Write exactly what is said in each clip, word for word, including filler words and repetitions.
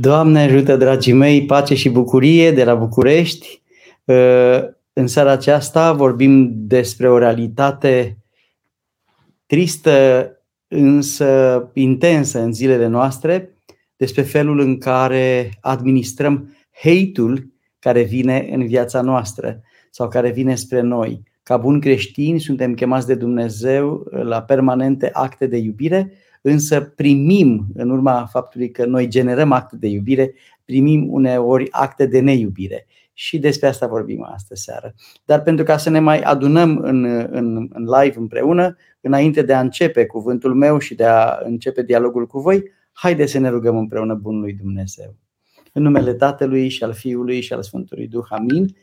Doamne ajută, dragii mei, pace și bucurie de la București. În seara aceasta vorbim despre o realitate tristă, însă intensă în zilele noastre, despre felul în care administrăm hate-ul care vine în viața noastră sau care vine spre noi. Ca buni creștini suntem chemați de Dumnezeu la permanente acte de iubire, însă primim, în urma faptului că noi generăm acte de iubire, primim uneori acte de neiubire. Și despre asta vorbim astă seară. Dar pentru ca să ne mai adunăm în, în, în live împreună, înainte de a începe cuvântul meu și de a începe dialogul cu voi, haideți să ne rugăm împreună bunului Dumnezeu. În numele Tatălui și al Fiului și al Sfântului Duh, amin.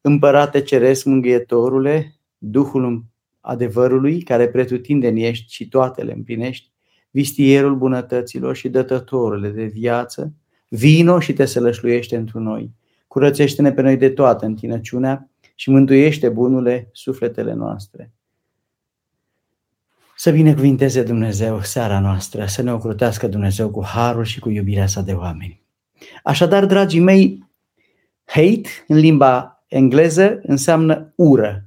Împărate Ceresc, Mângâietorule, Duhul adevărului, care pretutindeni ești și toate le împlinești, vistierul bunătăților și dătătorule de viață, vino și te sălășluiește întru noi. Curățește-ne pe noi de toată întinăciunea și mântuiește, bunule, sufletele noastre. Să binecuvinteze Dumnezeu seara noastră, să ne ocrotească Dumnezeu cu harul și cu iubirea sa de oameni. Așadar, dragii mei, hate în limba engleză înseamnă ură.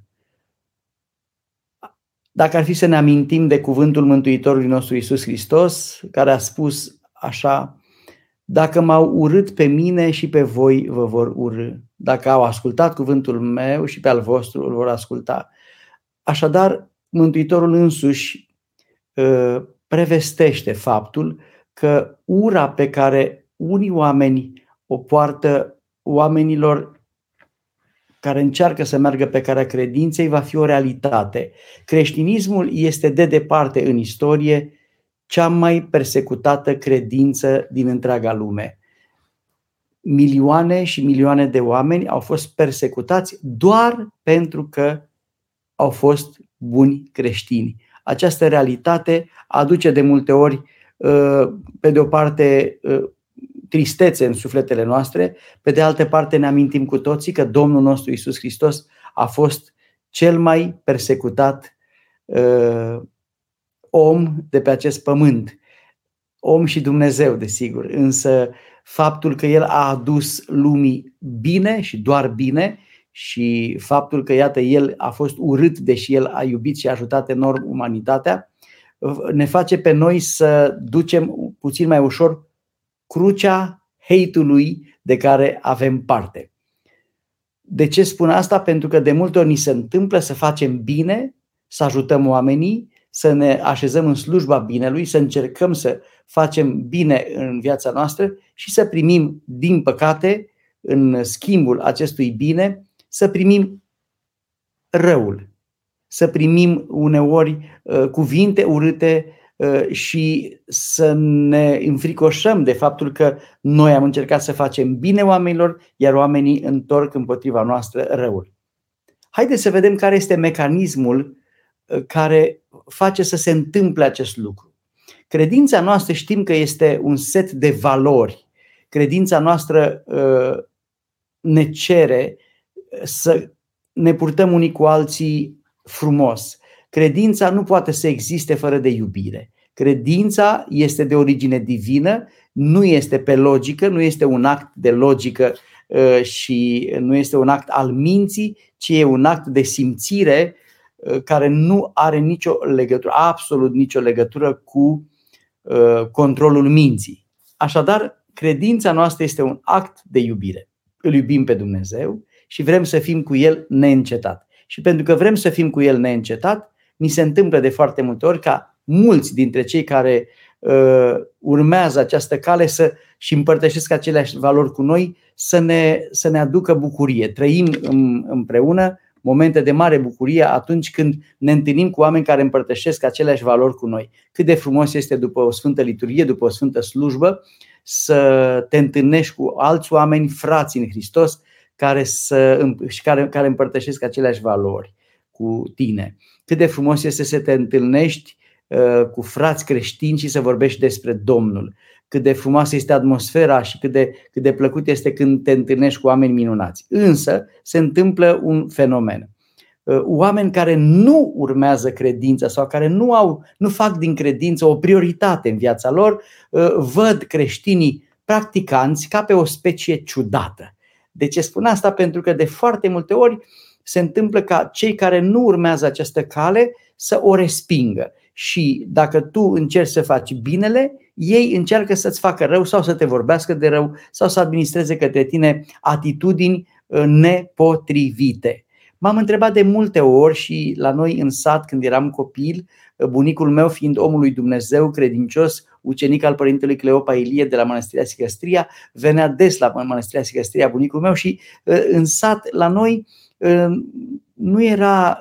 Dacă ar fi să ne amintim de cuvântul Mântuitorului nostru Iisus Hristos, care a spus așa: dacă m-au urât pe mine, și pe voi vă vor urâ. Dacă au ascultat cuvântul meu, și pe al vostru îl vor asculta. Așadar, Mântuitorul însuși prevestește faptul că ura pe care unii oameni o poartă oamenilor care încearcă să meargă pe calea credinței va fi o realitate. Creștinismul este de departe în istorie cea mai persecutată credință din întreaga lume. Milioane și milioane de oameni au fost persecutați doar pentru că au fost buni creștini. Această realitate aduce de multe ori, pe de o parte, tristețe în sufletele noastre, pe de altă parte ne amintim cu toții că Domnul nostru Iisus Hristos a fost cel mai persecutat om de pe acest pământ, om și Dumnezeu, desigur, însă faptul că El a adus lumii bine și doar bine și faptul că, iată, El a fost urât, deși El a iubit și a ajutat enorm umanitatea, ne face pe noi să ducem puțin mai ușor crucea hate-ului de care avem parte. De ce spun asta? Pentru că de multe ori ni se întâmplă să facem bine, să ajutăm oamenii, să ne așezăm în slujba binelui, să încercăm să facem bine în viața noastră și să primim, din păcate, în schimbul acestui bine, să primim răul, să primim uneori uh, cuvinte urâte uh, și să ne înfricoșăm de faptul că noi am încercat să facem bine oamenilor, iar oamenii întorc împotriva noastră răul. Haideți să vedem care este mecanismul care face să se întâmple acest lucru. Credința noastră, știm că este un set de valori. Credința noastră uh, ne cere să ne purtăm unii cu alții frumos. Credința nu poate să existe fără de iubire. Credința este de origine divină, nu este pe logică, nu este un act de logică uh, și nu este un act al minții, ci e un act de simțire care nu are nicio legătură, absolut nicio legătură cu uh, controlul minții. Așadar, credința noastră este un act de iubire. Îl iubim pe Dumnezeu și vrem să fim cu El neîncetat. Și pentru că vrem să fim cu El neîncetat, ni se întâmplă de foarte multe ori ca mulți dintre cei care uh, urmează această cale să și împărtășesc aceleași valori cu noi, să ne, să ne aducă bucurie. Trăim în, împreună momente de mare bucurie atunci când ne întâlnim cu oameni care împărtășesc aceleași valori cu noi. Cât de frumos este după o sfântă liturghie, după o sfântă slujbă, să te întâlnești cu alți oameni, frați în Hristos, care, să, care, care împărtășesc aceleași valori cu tine. Cât de frumos este să te întâlnești uh, cu frați creștini și să vorbești despre Domnul. Cât de frumoasă este atmosfera și cât de, cât de plăcut este când te întâlnești cu oameni minunați. Însă se întâmplă un fenomen. Oameni care nu urmează credința sau care nu, au, nu fac din credință o prioritate în viața lor, văd creștinii practicanți ca pe o specie ciudată. De ce spun asta? Pentru că de foarte multe ori se întâmplă ca cei care nu urmează această cale să o respingă. Și dacă tu încerci să faci binele, ei încearcă să-ți facă rău sau să te vorbească de rău sau să administreze către tine atitudini nepotrivite. M-am întrebat de multe ori și la noi în sat când eram copil, bunicul meu fiind omul lui Dumnezeu, credincios, ucenic al părintelui Cleopa Ilie de la Mănăstirea Sihăstria, venea des la Mănăstirea Sihăstria bunicul meu și în sat la noi nu era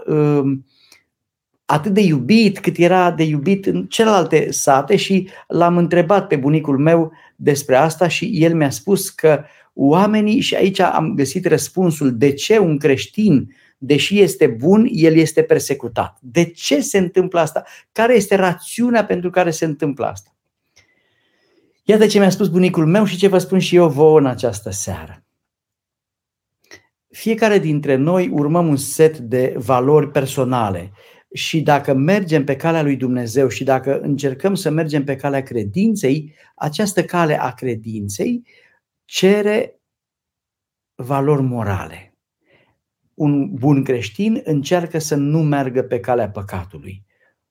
atât de iubit cât era de iubit în celelalte sate și l-am întrebat pe bunicul meu despre asta și el mi-a spus că oamenii, și aici am găsit răspunsul, de ce un creștin, deși este bun, el este persecutat? De ce se întâmplă asta? Care este rațiunea pentru care se întâmplă asta? Iată ce mi-a spus bunicul meu și ce vă spun și eu vouă în această seară. Fiecare dintre noi urmăm un set de valori personale și dacă mergem pe calea lui Dumnezeu și dacă încercăm să mergem pe calea credinței, această cale a credinței cere valori morale. Un bun creștin încearcă să nu meargă pe calea păcatului.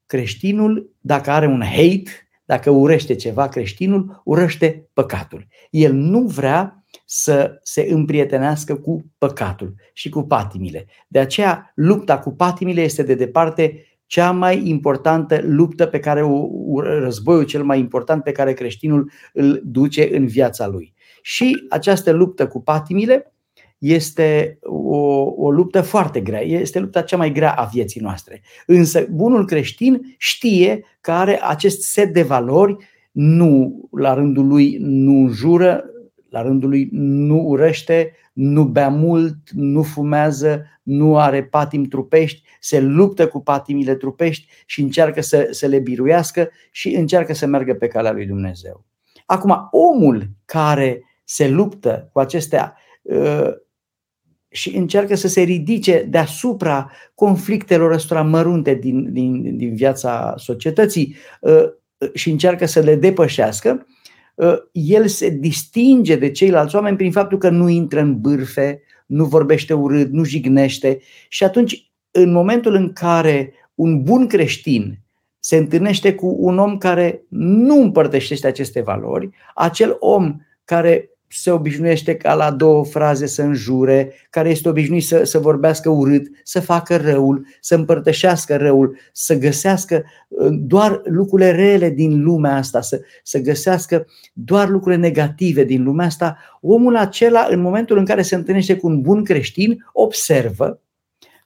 Creștinul, dacă are un hate, dacă urăște ceva, creștinul urăște păcatul. El nu vrea să se împrietenească cu păcatul și cu patimile. De aceea, lupta cu patimile este de departe cea mai importantă luptă pe care o, războiul cel mai important pe care creștinul îl duce în viața lui. Și această luptă cu patimile este o, o luptă foarte grea, este lupta cea mai grea a vieții noastre. Însă bunul creștin știe că are acest set de valori, nu la rândul lui nu înjură, la rândul lui nu urăște, nu bea mult, nu fumează, nu are patimi trupești, se luptă cu patimile trupești și încearcă să, să le biruiască și încearcă să meargă pe calea lui Dumnezeu. Acum, omul care se luptă cu acestea și încearcă să se ridice deasupra conflictelor ăstora mărunte din, din, din viața societății și încearcă să le depășească, el se distinge de ceilalți oameni prin faptul că nu intră în bârfe, nu vorbește urât, nu jignește. Și atunci, în momentul în care un bun creștin se întâlnește cu un om care nu împărtășește aceste valori, acel om care se obișnuiește ca la două fraze să înjure, care este obișnuit să, să vorbească urât, să facă răul, să împărtășească răul, să găsească doar lucrurile rele din lumea asta, să, să găsească doar lucrurile negative din lumea asta, omul acela, în momentul în care se întâlnește cu un bun creștin, observă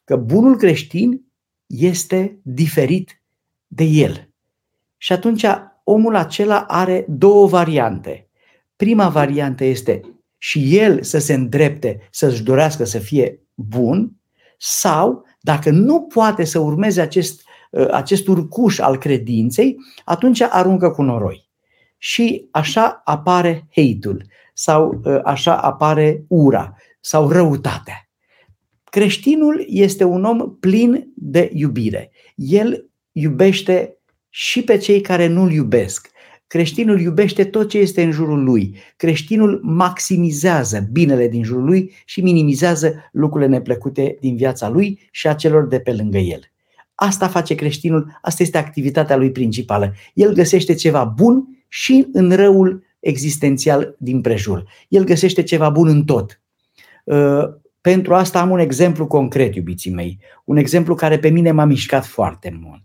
că bunul creștin este diferit de el. Și atunci omul acela are două variante. Prima variantă este și el să se îndrepte, să-și dorească să fie bun, sau dacă nu poate să urmeze acest, acest urcuș al credinței, atunci aruncă cu noroi. Și așa apare hate-ul sau așa apare ura sau răutatea. Creștinul este un om plin de iubire. El iubește și pe cei care nu-l iubesc. Creștinul iubește tot ce este în jurul lui. Creștinul maximizează binele din jurul lui și minimizează lucrurile neplăcute din viața lui și a celor de pe lângă el. Asta face creștinul, asta este activitatea lui principală. El găsește ceva bun și în răul existențial din prejur. El găsește ceva bun în tot. Pentru asta am un exemplu concret, iubiții mei. Un exemplu care pe mine m-a mișcat foarte mult.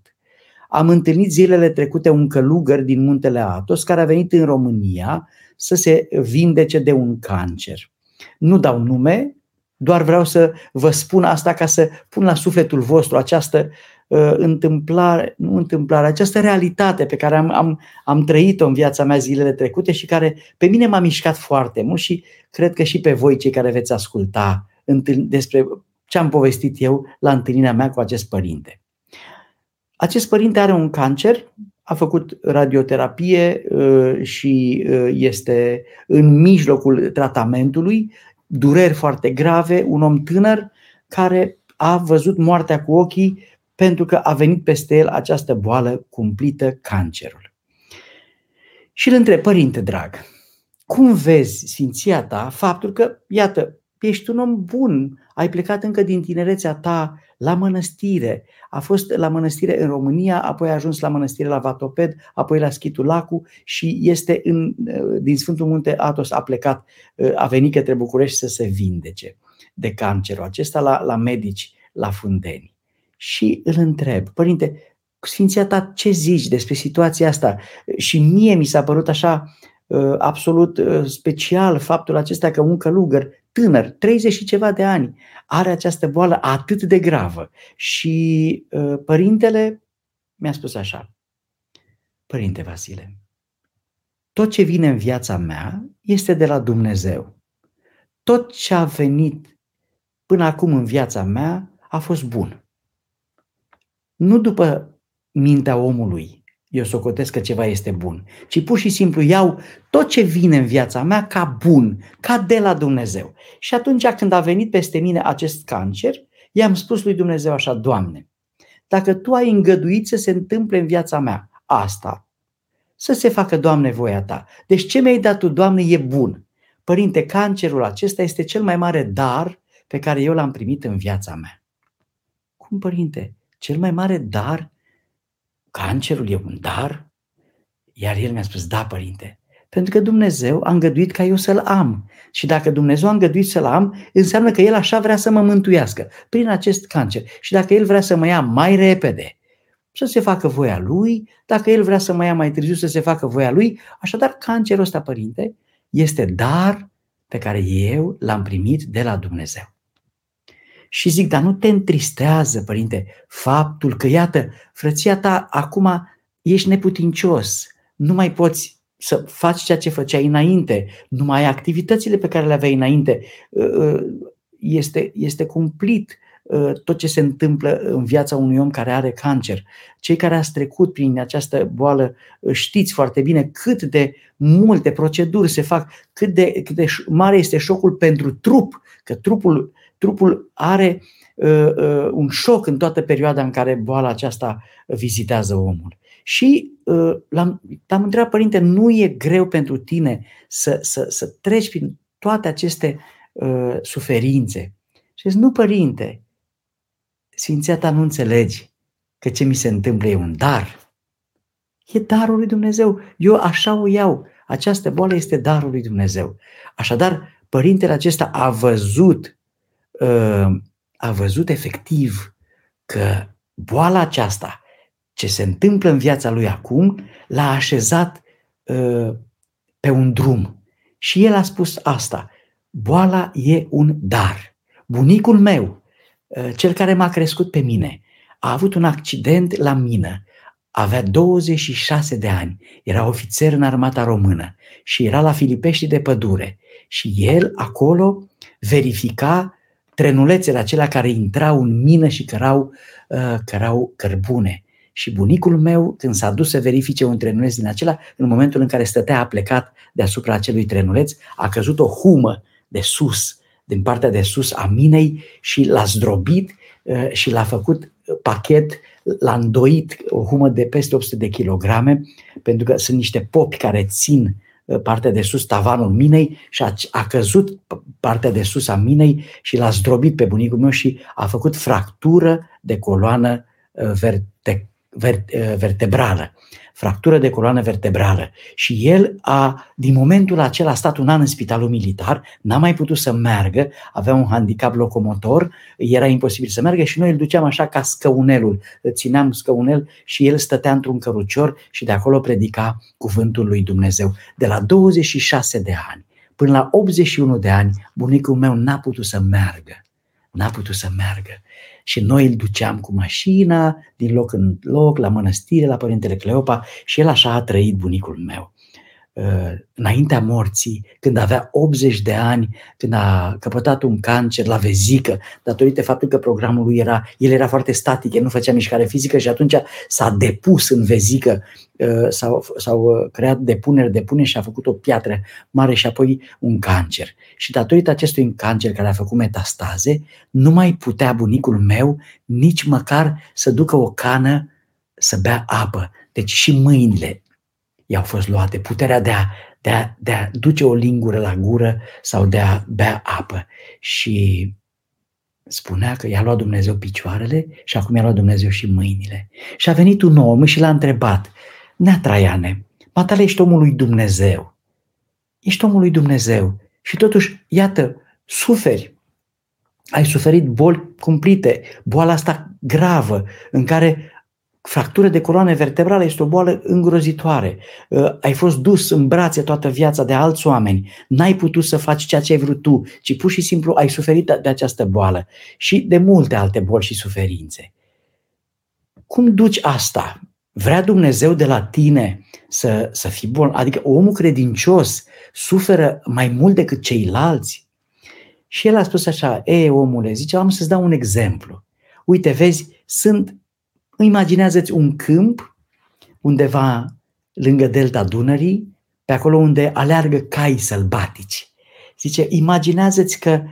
Am întâlnit zilele trecute un călugăr din Muntele Atos care a venit în România să se vindece de un cancer. Nu dau nume, doar vreau să vă spun asta ca să pun la sufletul vostru această uh, întâmplare, nu întâmplare, această realitate pe care am, am, am trăit-o în viața mea zilele trecute și care pe mine m-a mișcat foarte mult și cred că și pe voi cei care veți asculta despre ce am povestit eu la întâlnirea mea cu acest părinte. Acest părinte are un cancer, a făcut radioterapie și este în mijlocul tratamentului, dureri foarte grave, un om tânăr care a văzut moartea cu ochii pentru că a venit peste el această boală cumplită, cancerul. Și îl întreb, părinte drag, Cum vezi, sfinția ta, faptul că, iată, ești un om bun, ai plecat încă din tinerețea ta la mănăstire, a fost la mănăstire în România, apoi a ajuns la mănăstire la Vatoped, apoi la Schitul Acu și este în, din Sfântul Munte Atos a plecat, a venit către București să se vindece de cancerul acesta la, la medici, la Fundeni. Și îl întreb, părinte, sfinția ta, ce zici despre situația asta? Și mie mi s-a părut așa absolut special faptul acesta că un călugăr tânăr, treizeci și ceva de ani, are această boală atât de gravă. Și părintele mi-a spus așa: Părinte Vasile, tot ce vine în viața mea este de la Dumnezeu. Tot ce a venit până acum în viața mea a fost bun. Nu după mintea omului eu socotesc că ceva este bun, ci pur și simplu iau tot ce vine în viața mea ca bun, ca de la Dumnezeu. Și atunci când a venit peste mine acest cancer, i-am spus lui Dumnezeu așa: Doamne, dacă Tu ai îngăduit să se întâmple în viața mea asta, să se facă, Doamne, voia Ta. Deci ce mi-ai dat Tu, Doamne, e bun. Părinte, cancerul acesta este cel mai mare dar pe care eu l-am primit în viața mea. Cum, părinte? Cel mai mare dar? Cancerul e un dar? Iar el mi-a spus: da, părinte, pentru că Dumnezeu a îngăduit ca eu să-l am. Și dacă Dumnezeu a îngăduit să-l am, înseamnă că El așa vrea să mă mântuiască prin acest cancer. Și dacă El vrea să mă ia mai repede, să se facă voia Lui, dacă El vrea să mă ia mai târziu, să se facă voia Lui. Așadar, cancerul ăsta, părinte, este dar pe care eu l-am primit de la Dumnezeu. Și zic: dar nu te întristează, părinte, faptul că, iată, frăția ta, acum ești neputincios, nu mai poți să faci ceea ce făceai înainte, nu mai ai activitățile pe care le aveai înainte, este, este cumplit tot ce se întâmplă în viața unui om care are cancer. Cei care ați trecut prin această boală știți foarte bine cât de multe proceduri se fac, cât de, cât de mare este șocul pentru trup, că trupul Trupul are uh, uh, un șoc în toată perioada în care boala aceasta vizitează omul. Și uh, l-am, l-am întrebat: părinte, nu e greu pentru tine să, să, să treci prin toate aceste uh, suferințe? Și zice: nu, părinte, sfinția ta, nu înțelegi că ce mi se întâmplă e un dar. E darul lui Dumnezeu. Eu așa o iau. Această boală este darul lui Dumnezeu. Așadar, părintele acesta a văzut a văzut efectiv că boala aceasta, ce se întâmplă în viața lui acum, l-a așezat pe un drum. Și el a spus asta: boala e un dar. Bunicul meu, cel care m-a crescut pe mine, a avut un accident la mină. Avea douăzeci și șase de ani, era ofițer în armata română și era la Filipești de Pădure. Și el acolo verifica trenulețele acelea care intrau în mină și cărau, uh, cărau cărbune. Și bunicul meu, când s-a dus să verifice un trenuleț din acela, în momentul în care stătea a plecat deasupra acelui trenuleț, a căzut o humă de sus, din partea de sus a minei, și l-a zdrobit uh, și l-a făcut pachet, l-a îndoit, o humă de peste opt sute de kilograme, pentru că sunt niște popi care țin partea de sus, tavanul minei, și a, a căzut partea de sus a minei și l-a zdrobit pe bunicul meu și a făcut fractură de coloană verte, verte, vertebrală. Fractură de coloană vertebrală. Și el a, din momentul acela, a stat un an în spitalul militar, n-a mai putut să meargă, avea un handicap locomotor, era imposibil să meargă și noi îl duceam așa ca scăunelul. Țineam scăunel și el stătea într-un cărucior și de acolo predica cuvântul lui Dumnezeu. De la douăzeci și șase de ani până la optzeci și unu de ani, bunicul meu n-a putut să meargă. N-a putut să meargă. Și noi îl duceam cu mașina din loc în loc, la mănăstire, la Părintele Cleopa, și el așa a trăit bunicul meu. Înaintea morții, când avea optzeci de ani, când a căpătat un cancer la vezică, datorită faptului că programul lui era, el era foarte static, el nu făcea mișcare fizică și atunci s-a depus în vezică, s-au, s-au creat depuneri, depuneri și a făcut o piatră mare și apoi un cancer. Și datorită acestui cancer care a făcut metastaze, nu mai putea bunicul meu nici măcar să ducă o cană să bea apă, deci și mâinile i-au fost luate, puterea de a, de a, de a duce o lingură la gură sau de a bea apă. Și spunea că i-a luat Dumnezeu picioarele și acum i-a luat Dumnezeu și mâinile. Și a venit un om și l-a întrebat: Nea Traiane, matale, ești omul lui Dumnezeu. Ești omul lui Dumnezeu și totuși, iată, suferi. Ai suferit boli cumplite, boala asta gravă, în care fractură de coloană vertebrală este o boală îngrozitoare. Ai fost dus în brațe toată viața de alți oameni, n-ai putut să faci ceea ce ai vrut tu, ci pur și simplu ai suferit de această boală și de multe alte boli și suferințe. Cum duci asta? Vrea Dumnezeu de la tine să, să fii bun? Adică omul credincios suferă mai mult decât ceilalți? Și el a spus așa: e, omule, zice, am să-ți dau un exemplu. Uite, vezi, sunt, imaginează-ți un câmp undeva lângă Delta Dunării, pe acolo unde aleargă cai sălbatici. Zice, imaginează-ți că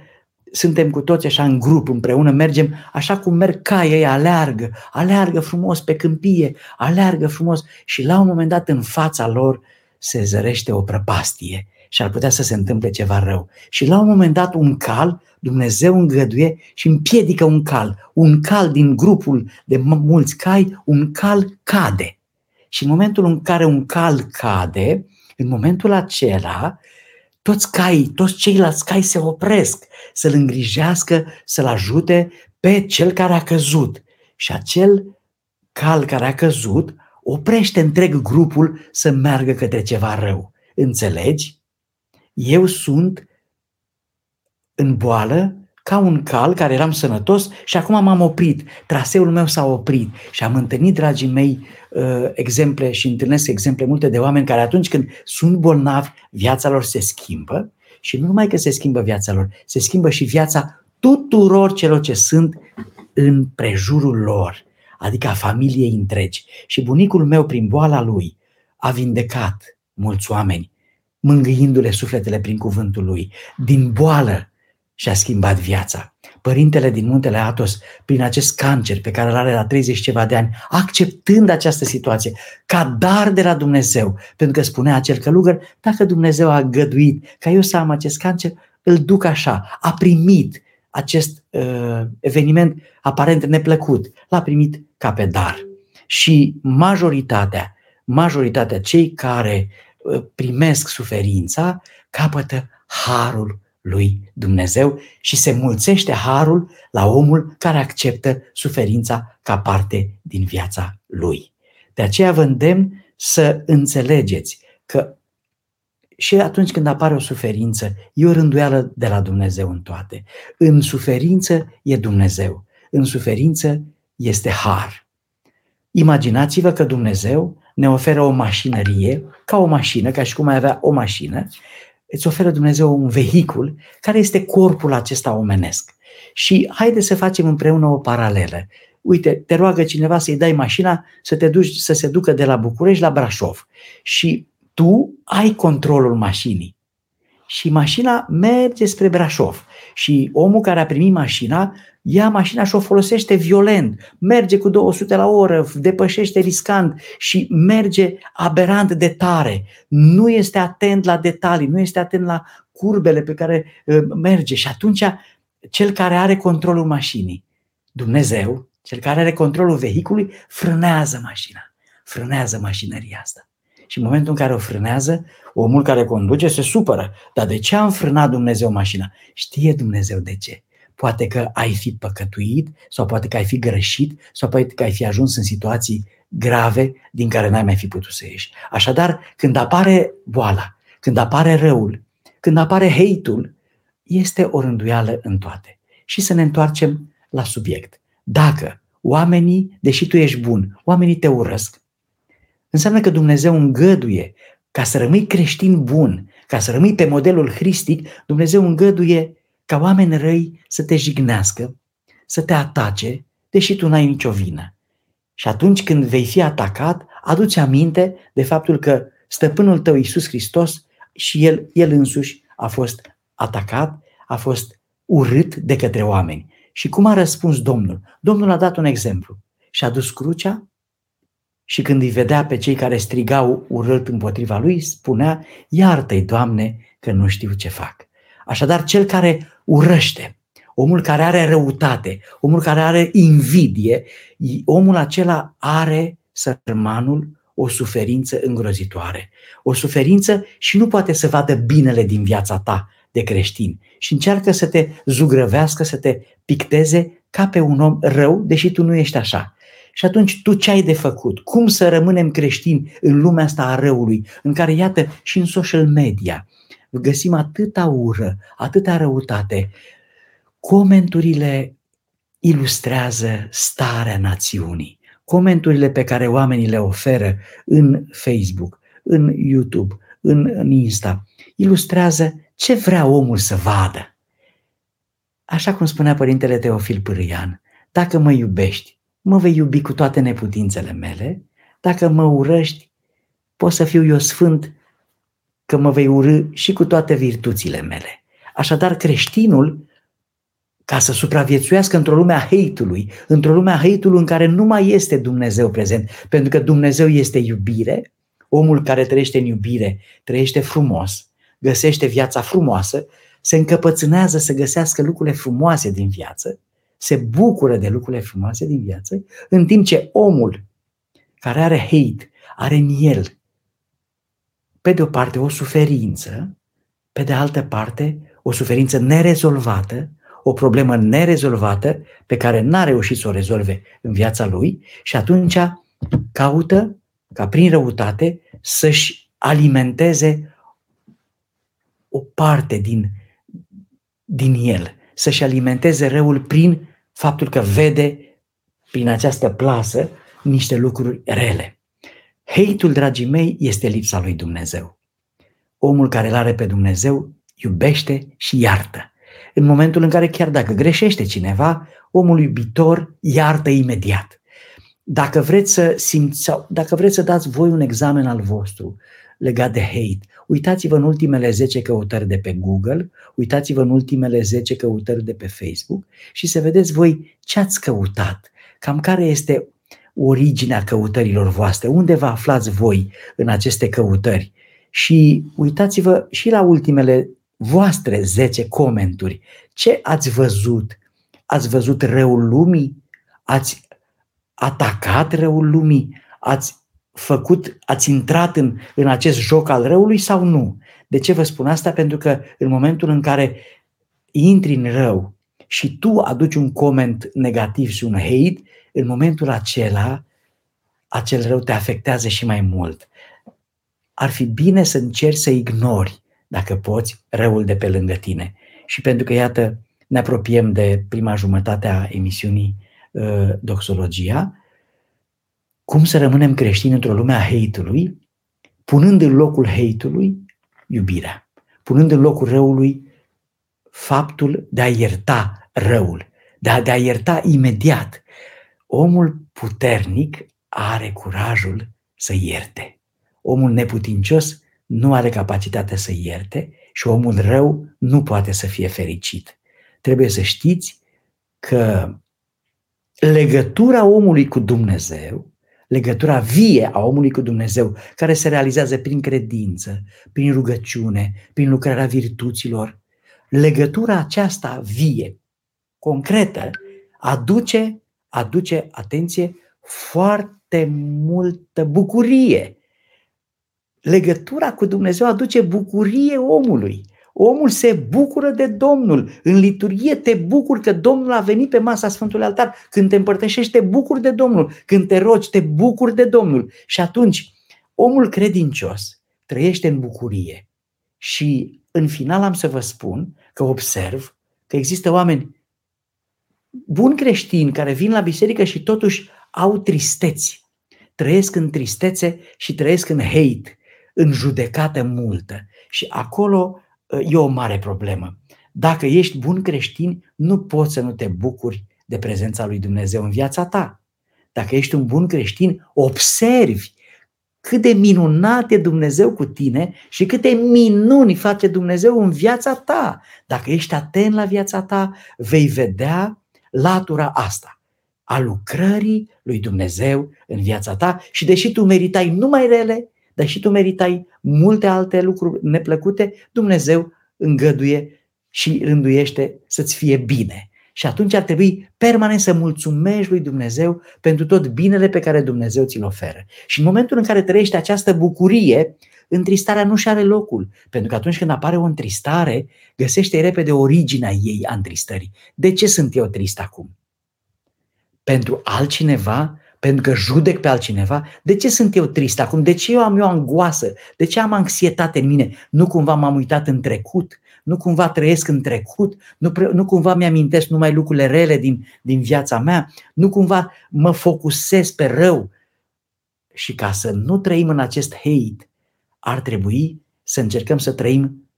suntem cu toți așa în grup, împreună mergem, așa cum merg caii ăia, aleargă, aleargă frumos pe câmpie, aleargă frumos și la un moment dat în fața lor se zărește o prăpastie și ar putea să se întâmple ceva rău. Și la un moment dat un cal, Dumnezeu îngăduie și împiedică un cal. Un cal din grupul de mulți cai, un cal cade. Și în momentul în care un cal cade, în momentul acela, toți caii, toți ceilalți cai se opresc să-l îngrijească, să-l ajute pe cel care a căzut. Și acel cal care a căzut oprește întreg grupul să meargă către ceva rău. Înțelegi? Eu sunt în boală ca un cal care eram sănătos și acum m-am oprit. Traseul meu s-a oprit și am întâlnit, dragii mei, exemple și întâlnesc exemple multe de oameni care atunci când sunt bolnavi, viața lor se schimbă și nu numai că se schimbă viața lor, se schimbă și viața tuturor celor ce sunt în prejurul lor, adică a familiei întregi. Și bunicul meu, prin boala lui, a vindecat mulți oameni, mângâindu-le sufletele prin cuvântul lui. Din boală și-a schimbat viața. Părintele din Muntele Atos, prin acest cancer pe care îl are la treizeci și ceva de ani, acceptând această situație ca dar de la Dumnezeu, pentru că spunea acel călugăr: dacă Dumnezeu a găduit ca eu să am acest cancer, îl duc așa. A primit acest uh, eveniment aparent neplăcut, l-a primit ca pe dar. Și majoritatea, majoritatea cei care primesc suferința, capătă harul lui Dumnezeu și se mulțește harul la omul care acceptă suferința ca parte din viața lui. De aceea vă îndemn să înțelegeți că și atunci când apare o suferință, e o rânduială de la Dumnezeu în toate. În suferință e Dumnezeu, în suferință este har. Imaginați-vă că Dumnezeu ne oferă o mașinărie, ca o mașină, ca și cum ai avea o mașină, îți oferă Dumnezeu un vehicul care este corpul acesta omenesc. Și haide să facem împreună o paralelă. Uite, te roagă cineva să-i dai mașina să te duci, să se ducă de la București la Brașov. Și tu ai controlul mașinii. Și mașina merge spre Brașov. Și omul care a primit mașina, ia mașina și o folosește violent, merge cu două sute la oră, depășește riscant și merge aberant de tare. Nu este atent la detalii, nu este atent la curbele pe care merge. Și atunci cel care are controlul mașinii, Dumnezeu, cel care are controlul vehiculului, frânează mașina, frânează mașinăria asta. Și în momentul în care o frânează, omul care conduce se supără. Dar de ce am frânat Dumnezeu mașina? Știe Dumnezeu de ce. Poate că ai fi păcătuit sau poate că ai fi greșit sau poate că ai fi ajuns în situații grave din care n-ai mai fi putut să ieși. Așadar, când apare boala, când apare răul, când apare hate-ul, este o rânduială în toate. Și să ne întoarcem la subiect. Dacă oamenii, deși tu ești bun, oamenii te urăsc, înseamnă că Dumnezeu îngăduie, ca să rămâi creștin bun, ca să rămâi pe modelul hristic, Dumnezeu îngăduie ca oameni răi să te jignească, să te atace, deși tu n-ai nicio vină. Și atunci când vei fi atacat, adu-ți aminte de faptul că stăpânul tău, Iisus Hristos, și El, El însuși a fost atacat, a fost urât de către oameni. Și cum a răspuns Domnul? Domnul a dat un exemplu și a dus crucea Și când îi vedea pe cei care strigau urât împotriva lui, spunea: iartă-i, Doamne, că nu știu ce fac. Așadar, cel care urăște, omul care are răutate, omul care are invidie, omul acela are, sărmanul, o suferință îngrozitoare. O suferință și nu poate să vadă binele din viața ta de creștin și încearcă să te zugrăvească, să te picteze ca pe un om rău, deși tu nu ești așa. Și atunci tu ce ai de făcut? Cum să rămânem creștini în lumea asta a răului, în care, iată, și în social media găsim atâta ură, atâta răutate? Comenturile ilustrează starea națiunii. Comenturile pe care oamenii le oferă în Facebook, în YouTube, în, în Insta, ilustrează ce vrea omul să vadă. Așa cum spunea Părintele Teofil Pârâian: dacă mă iubești, mă vei iubi cu toate neputințele mele, dacă mă urăști, pot să fiu eu sfânt că mă vei urâ și cu toate virtuțile mele. Așadar, creștinul, ca să supraviețuiască într-o lume a hate-ului, într-o lume a hate-ului în care nu mai este Dumnezeu prezent, pentru că Dumnezeu este iubire, omul care trăiește în iubire trăiește frumos, găsește viața frumoasă, se încăpățânează să găsească lucrurile frumoase din viață, se bucură de lucrurile frumoase din viață, în timp ce omul care are hate, are în el, pe de o parte, o suferință, pe de altă parte, o suferință nerezolvată, o problemă nerezolvată pe care n-a reușit să o rezolve în viața lui și atunci caută, ca prin răutate, să-și alimenteze o parte din, din el, să-și alimenteze răul prin faptul că vede prin această plasă niște lucruri rele. Hate-ul, dragii mei, este lipsa lui Dumnezeu. Omul care îl are pe Dumnezeu iubește și iartă. În momentul în care, chiar dacă greșește cineva, omul iubitor iartă imediat. Dacă vreți să simți, sau dacă vreți să dați voi un examen al vostru legat de hate, uitați-vă în ultimele zece căutări de pe Google, uitați-vă în ultimele zece căutări de pe Facebook și să vedeți voi ce ați căutat, cam care este originea căutărilor voastre, unde vă aflați voi în aceste căutări. Și uitați-vă și la ultimele voastre zece comenturi. Ce ați văzut? Ați văzut răul lumii? Ați atacat răul lumii? Ați făcut, ați intrat în, în acest joc al răului sau nu? De ce vă spun asta? Pentru că în momentul în care intri în rău și tu aduci un coment negativ și un hate, în momentul acela, acel rău te afectează și mai mult. Ar fi bine să încerci să ignori, dacă poți, răul de pe lângă tine. Și pentru că, iată, ne apropiem de prima jumătate a emisiunii uh, Doxologia, cum să rămânem creștini într-o lume a hate-ului, punând în locul hate-ului iubirea, punând în locul răului faptul de a ierta răul, de a, de a ierta imediat. Omul puternic are curajul să ierte. Omul neputincios nu are capacitatea să ierte și omul rău nu poate să fie fericit. Trebuie să știți că legătura omului cu Dumnezeu, legătura vie a omului cu Dumnezeu, care se realizează prin credință, prin rugăciune, prin lucrarea virtuților, legătura aceasta vie, concretă, aduce, aduce, atenție, foarte multă bucurie. Legătura cu Dumnezeu aduce bucurie omului. Omul se bucură de Domnul. În liturghie te bucuri că Domnul a venit pe masa Sfântului Altar. Când te împărtășești, te bucuri de Domnul. Când te rogi, te bucuri de Domnul. Și atunci, omul credincios trăiește în bucurie. Și în final am să vă spun că observ că există oameni buni creștini care vin la biserică și totuși au tristeți. Trăiesc în tristețe și trăiesc în hate, în judecată multă. Și acolo e o mare problemă. Dacă ești bun creștin, nu poți să nu te bucuri de prezența lui Dumnezeu în viața ta. Dacă ești un bun creștin, observi cât de minunat e Dumnezeu cu tine și câte minuni face Dumnezeu în viața ta. Dacă ești atent la viața ta, vei vedea latura asta. a lucrării lui Dumnezeu în viața ta. Și deși tu meritai numai rele, deși tu meritai multe alte lucruri neplăcute, Dumnezeu îngăduie și rânduiește să-ți fie bine. Și atunci ar trebui permanent să mulțumești lui Dumnezeu pentru tot binele pe care Dumnezeu ți-l oferă. Și în momentul în care trăiești această bucurie, întristarea nu și are locul, pentru că atunci când apare o întristare, găsește repede originea ei a întristării. De ce sunt eu trist acum? Pentru altcineva? Pentru că judec pe altcineva? De ce sunt eu trist acum? De ce eu am eu angoasă? De ce am anxietate în mine? Nu cumva m-am uitat în trecut? Nu cumva trăiesc în trecut? Nu, pre- nu cumva mi-amintesc numai lucrurile rele din, din viața mea? Nu cumva mă focusez pe rău? Și ca să nu trăim în acest hate, ar trebui să încercăm să trăim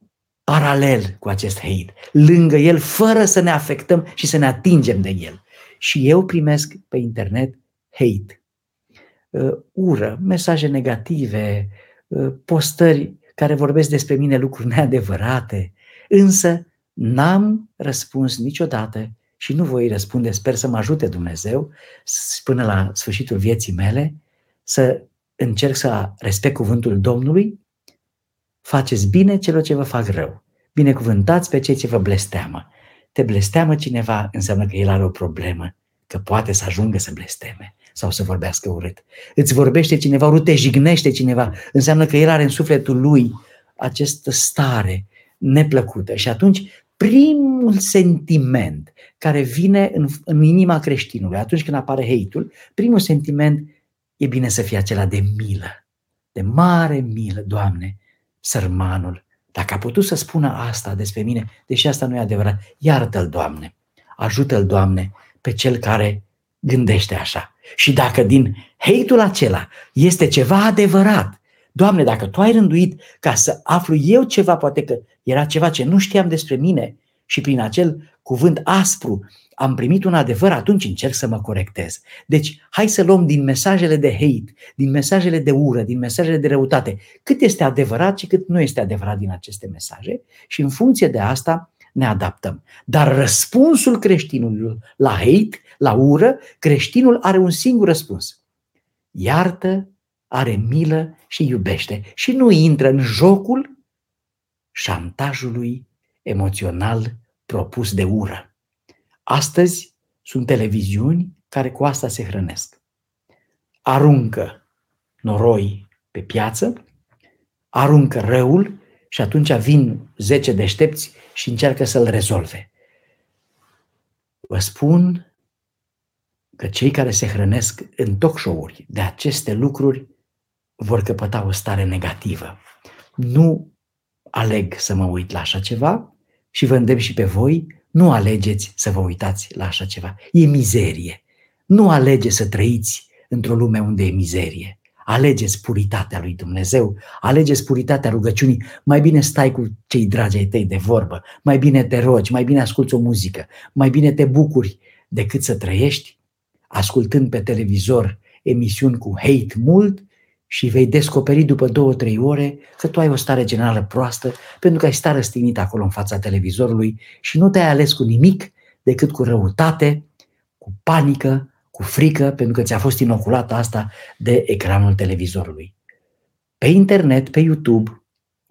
paralel cu acest hate, lângă el, fără să ne afectăm și să ne atingem de el. Și eu primesc pe internet hate, ură, mesaje negative, postări care vorbesc despre mine lucruri neadevărate, însă n-am răspuns niciodată și nu voi răspunde, sper să mă ajute Dumnezeu până la sfârșitul vieții mele, să încerc să respect cuvântul Domnului: faceți bine celor ce vă fac rău, binecuvântați pe cei ce vă blesteamă. Te blesteamă cineva, înseamnă că el are o problemă, că poate să ajungă să blesteme sau să vorbească urât. Îți vorbește cineva urât, te jignește cineva, înseamnă că el are în sufletul lui această stare neplăcută. Și atunci primul sentiment care vine în, în inima creștinului, atunci când apare hate-ul, primul sentiment e bine să fie acela de milă, de mare milă. Doamne, sărmanul, dacă a putut să spună asta despre mine, deși asta nu e adevărat, iartă-l, Doamne, ajută-l, Doamne, pe cel care gândește așa. Și dacă din hate-ul acela este ceva adevărat, Doamne, dacă Tu ai rânduit ca să aflu eu ceva, poate că era ceva ce nu știam despre mine și prin acel cuvânt aspru am primit un adevăr, atunci încerc să mă corectez. Deci, hai să luăm din mesajele de hate, din mesajele de ură, din mesajele de răutate, cât este adevărat și cât nu este adevărat din aceste mesaje și în funcție de asta ne adaptăm. Dar răspunsul creștinului la hate, la ură, creștinul are un singur răspuns: iartă, are milă și iubește. Și nu intră în jocul șantajului emoțional propus de ură. Astăzi sunt televiziuni care cu asta se hrănesc. Aruncă noroi pe piață, aruncă răul și atunci vin zece deștepți și încearcă să-l rezolve. Vă spun că cei care se hrănesc în talk show-uri de aceste lucruri vor căpăta o stare negativă. Nu aleg să mă uit la așa ceva și vă îndemn și pe voi, nu alegeți să vă uitați la așa ceva. E mizerie. Nu alegeți să trăiți într-o lume unde e mizerie. Alegeți puritatea lui Dumnezeu, alegeți puritatea rugăciunii. Mai bine stai cu cei dragi ai tăi de vorbă, mai bine te rogi, mai bine asculți o muzică, mai bine te bucuri decât să trăiești ascultând pe televizor emisiuni cu hate mult și vei descoperi după două, trei ore că tu ai o stare generală proastă pentru că ai stat răstignit acolo în fața televizorului și nu te-ai ales cu nimic decât cu răutate, cu panică, cu frică, pentru că ți-a fost inoculată asta de ecranul televizorului. Pe internet, pe YouTube,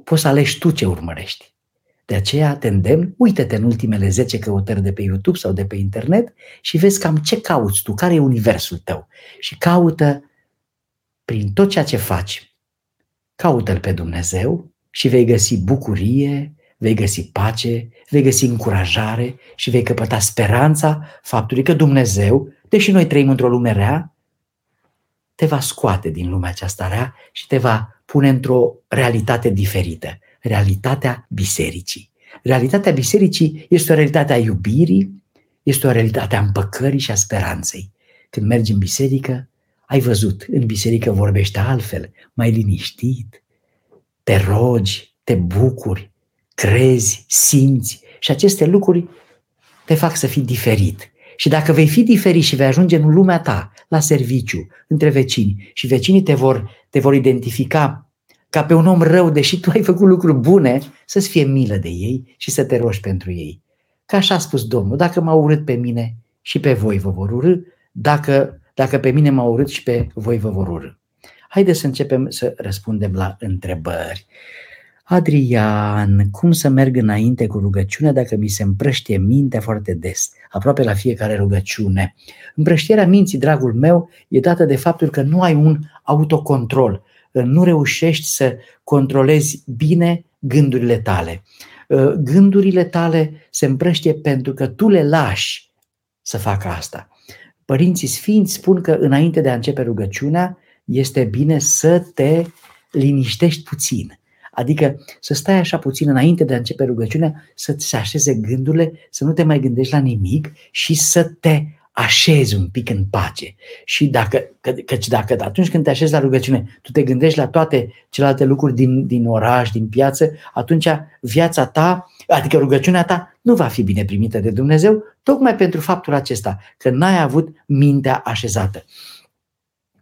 poți să alegi tu ce urmărești. De aceea te îndemn, uite-te în ultimele zece căutări de pe YouTube sau de pe internet și vezi cam ce cauți tu, care e universul tău. Și caută, prin tot ceea ce faci, caută-L pe Dumnezeu și vei găsi bucurie, vei găsi pace, vei găsi încurajare și vei căpăta speranța faptului că Dumnezeu, deși noi trăim într-o lume rea, te va scoate din lumea aceasta rea și te va pune într-o realitate diferită. Realitatea bisericii. Realitatea bisericii este o realitate a iubirii, este o realitate a împăcării și a speranței. Când mergi în biserică, ai văzut, în biserică vorbește altfel, mai liniștit, te rogi, te bucuri, crezi, simți și aceste lucruri te fac să fii diferit. Și dacă vei fi diferit și vei ajunge în lumea ta, la serviciu, între vecini, și vecinii te vor, te vor identifica ca pe un om rău, deși tu ai făcut lucruri bune, să-ți fie milă de ei și să te rogi pentru ei. Că așa a spus Domnul: dacă m-au urât pe mine, și pe voi vă vor urâ, Dacă, dacă pe mine m-au urât și pe voi vă vor urâ. Haideți să începem să răspundem la întrebări. Adrian, cum să merg înainte cu rugăciunea dacă mi se împrăștie mintea foarte des, aproape la fiecare rugăciune? Împrăștierea minții, dragul meu, e dată de faptul că nu ai un autocontrol, nu reușești să controlezi bine gândurile tale. Gândurile tale se împrăștie pentru că tu le lași să facă asta. Părinții sfinți spun că înainte de a începe rugăciunea, este bine să te liniștești puțin. Adică să stai așa puțin înainte de a începe rugăciunea, să-ți se așeze gândurile, să nu te mai gândești la nimic și să te așezi un pic în pace. Și dacă, că, căci dacă atunci când te așezi la rugăciune, tu te gândești la toate celelalte lucruri din, din oraș, din piață, atunci viața ta, adică rugăciunea ta, nu va fi bine primită de Dumnezeu, tocmai pentru faptul acesta, că n-ai avut mintea așezată.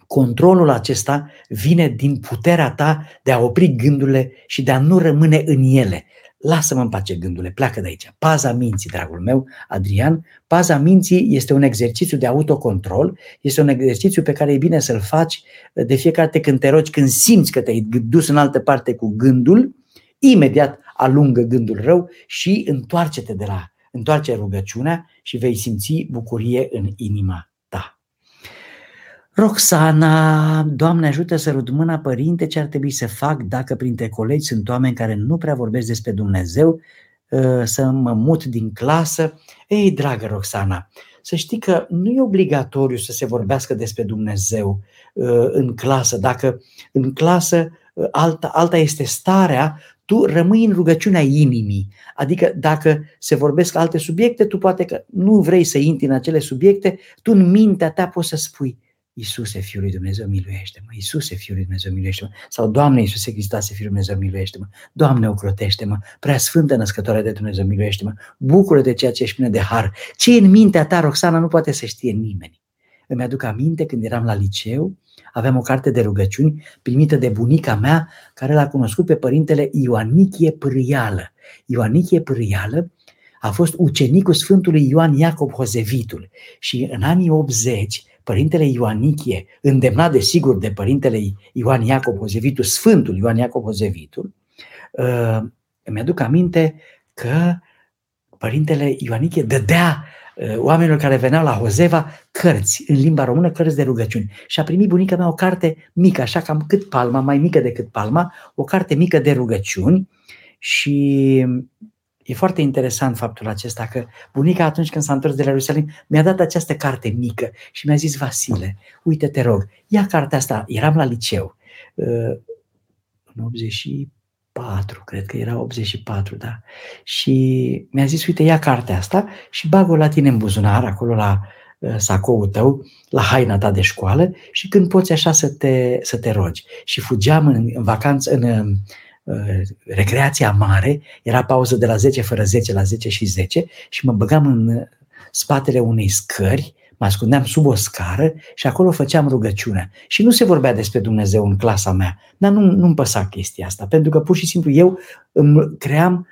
Controlul acesta vine din puterea ta de a opri gândurile și de a nu rămâne în ele. Lasă-mă în pace gândurile, pleacă de aici. Paza minții, dragul meu, Adrian, paza minții este un exercițiu de autocontrol, este un exercițiu pe care e bine să-l faci de fiecare dată când te rogi, când simți că te-ai dus în altă parte cu gândul, imediat alungă gândul rău și întoarce-te de la, întoarce rugăciunea și vei simți bucurie în inima. Roxana, Doamne ajută să rud mâna, părinte, ce ar trebui să fac dacă printre colegi sunt oameni care nu prea vorbesc despre Dumnezeu, să mă mut din clasă? Ei, dragă Roxana, să știi că nu e obligatoriu să se vorbească despre Dumnezeu în clasă. Dacă în clasă alta, alta este starea, tu rămâi în rugăciunea inimii, adică dacă se vorbesc alte subiecte, tu poate că nu vrei să intri în acele subiecte, tu în mintea ta poți să spui: Iisuse, Fiul lui Dumnezeu, miluiește-mă! Iisuse, Fiul lui Dumnezeu, miluiește-mă! Sau, Doamne Iisuse Hristoase, Fiul lui Dumnezeu, miluiește-mă! Doamne, ocrotește-mă! Preasfântă Născătoare de Dumnezeu, miluiește-mă! Bucură-te de ceea ce ești plină de har! Ce în mintea ta, Roxana, nu poate să știe nimeni. Îmi aduc aminte când eram la liceu, aveam o carte de rugăciuni primită de bunica mea, care l-a cunoscut pe părintele Ioanichie Priială. Ioanichie Priială a fost ucenicul Sfântului Ioan Iacob Hozevitul și în anii optzeci, Părintele Ioanichie, îndemnat desigur de Părintele Ioan Iacob Hozevitul, Sfântul Ioan Iacob Hozevitul, îmi aduc aminte că Părintele Ioanichie dădea oamenilor care veneau la Hozeva cărți, în limba română, cărți de rugăciuni. Și a primit bunica mea o carte mică, așa cam cât palma, mai mică decât palma, o carte mică de rugăciuni și... E foarte interesant faptul acesta că bunica, atunci când s-a întors de la Ierusalim, mi-a dat această carte mică și mi-a zis: Vasile, uite, te rog, ia cartea asta. Eram la liceu, în optzeci și patru, cred că era optzeci și patru, da. Și mi-a zis: uite, ia cartea asta și bag-o la tine în buzunar, acolo la sacoul tău, la haina ta de școală și când poți așa să te, să te rogi. Și fugeam în, în vacanță, în... recreația mare, era pauză de la zece fără zece la zece și zece și mă băgam în spatele unei scări, mă ascundeam sub o scară și acolo făceam rugăciunea. Și nu se vorbea despre Dumnezeu în clasa mea, dar nu, nu-mi păsa chestia asta, pentru că pur și simplu eu îmi cream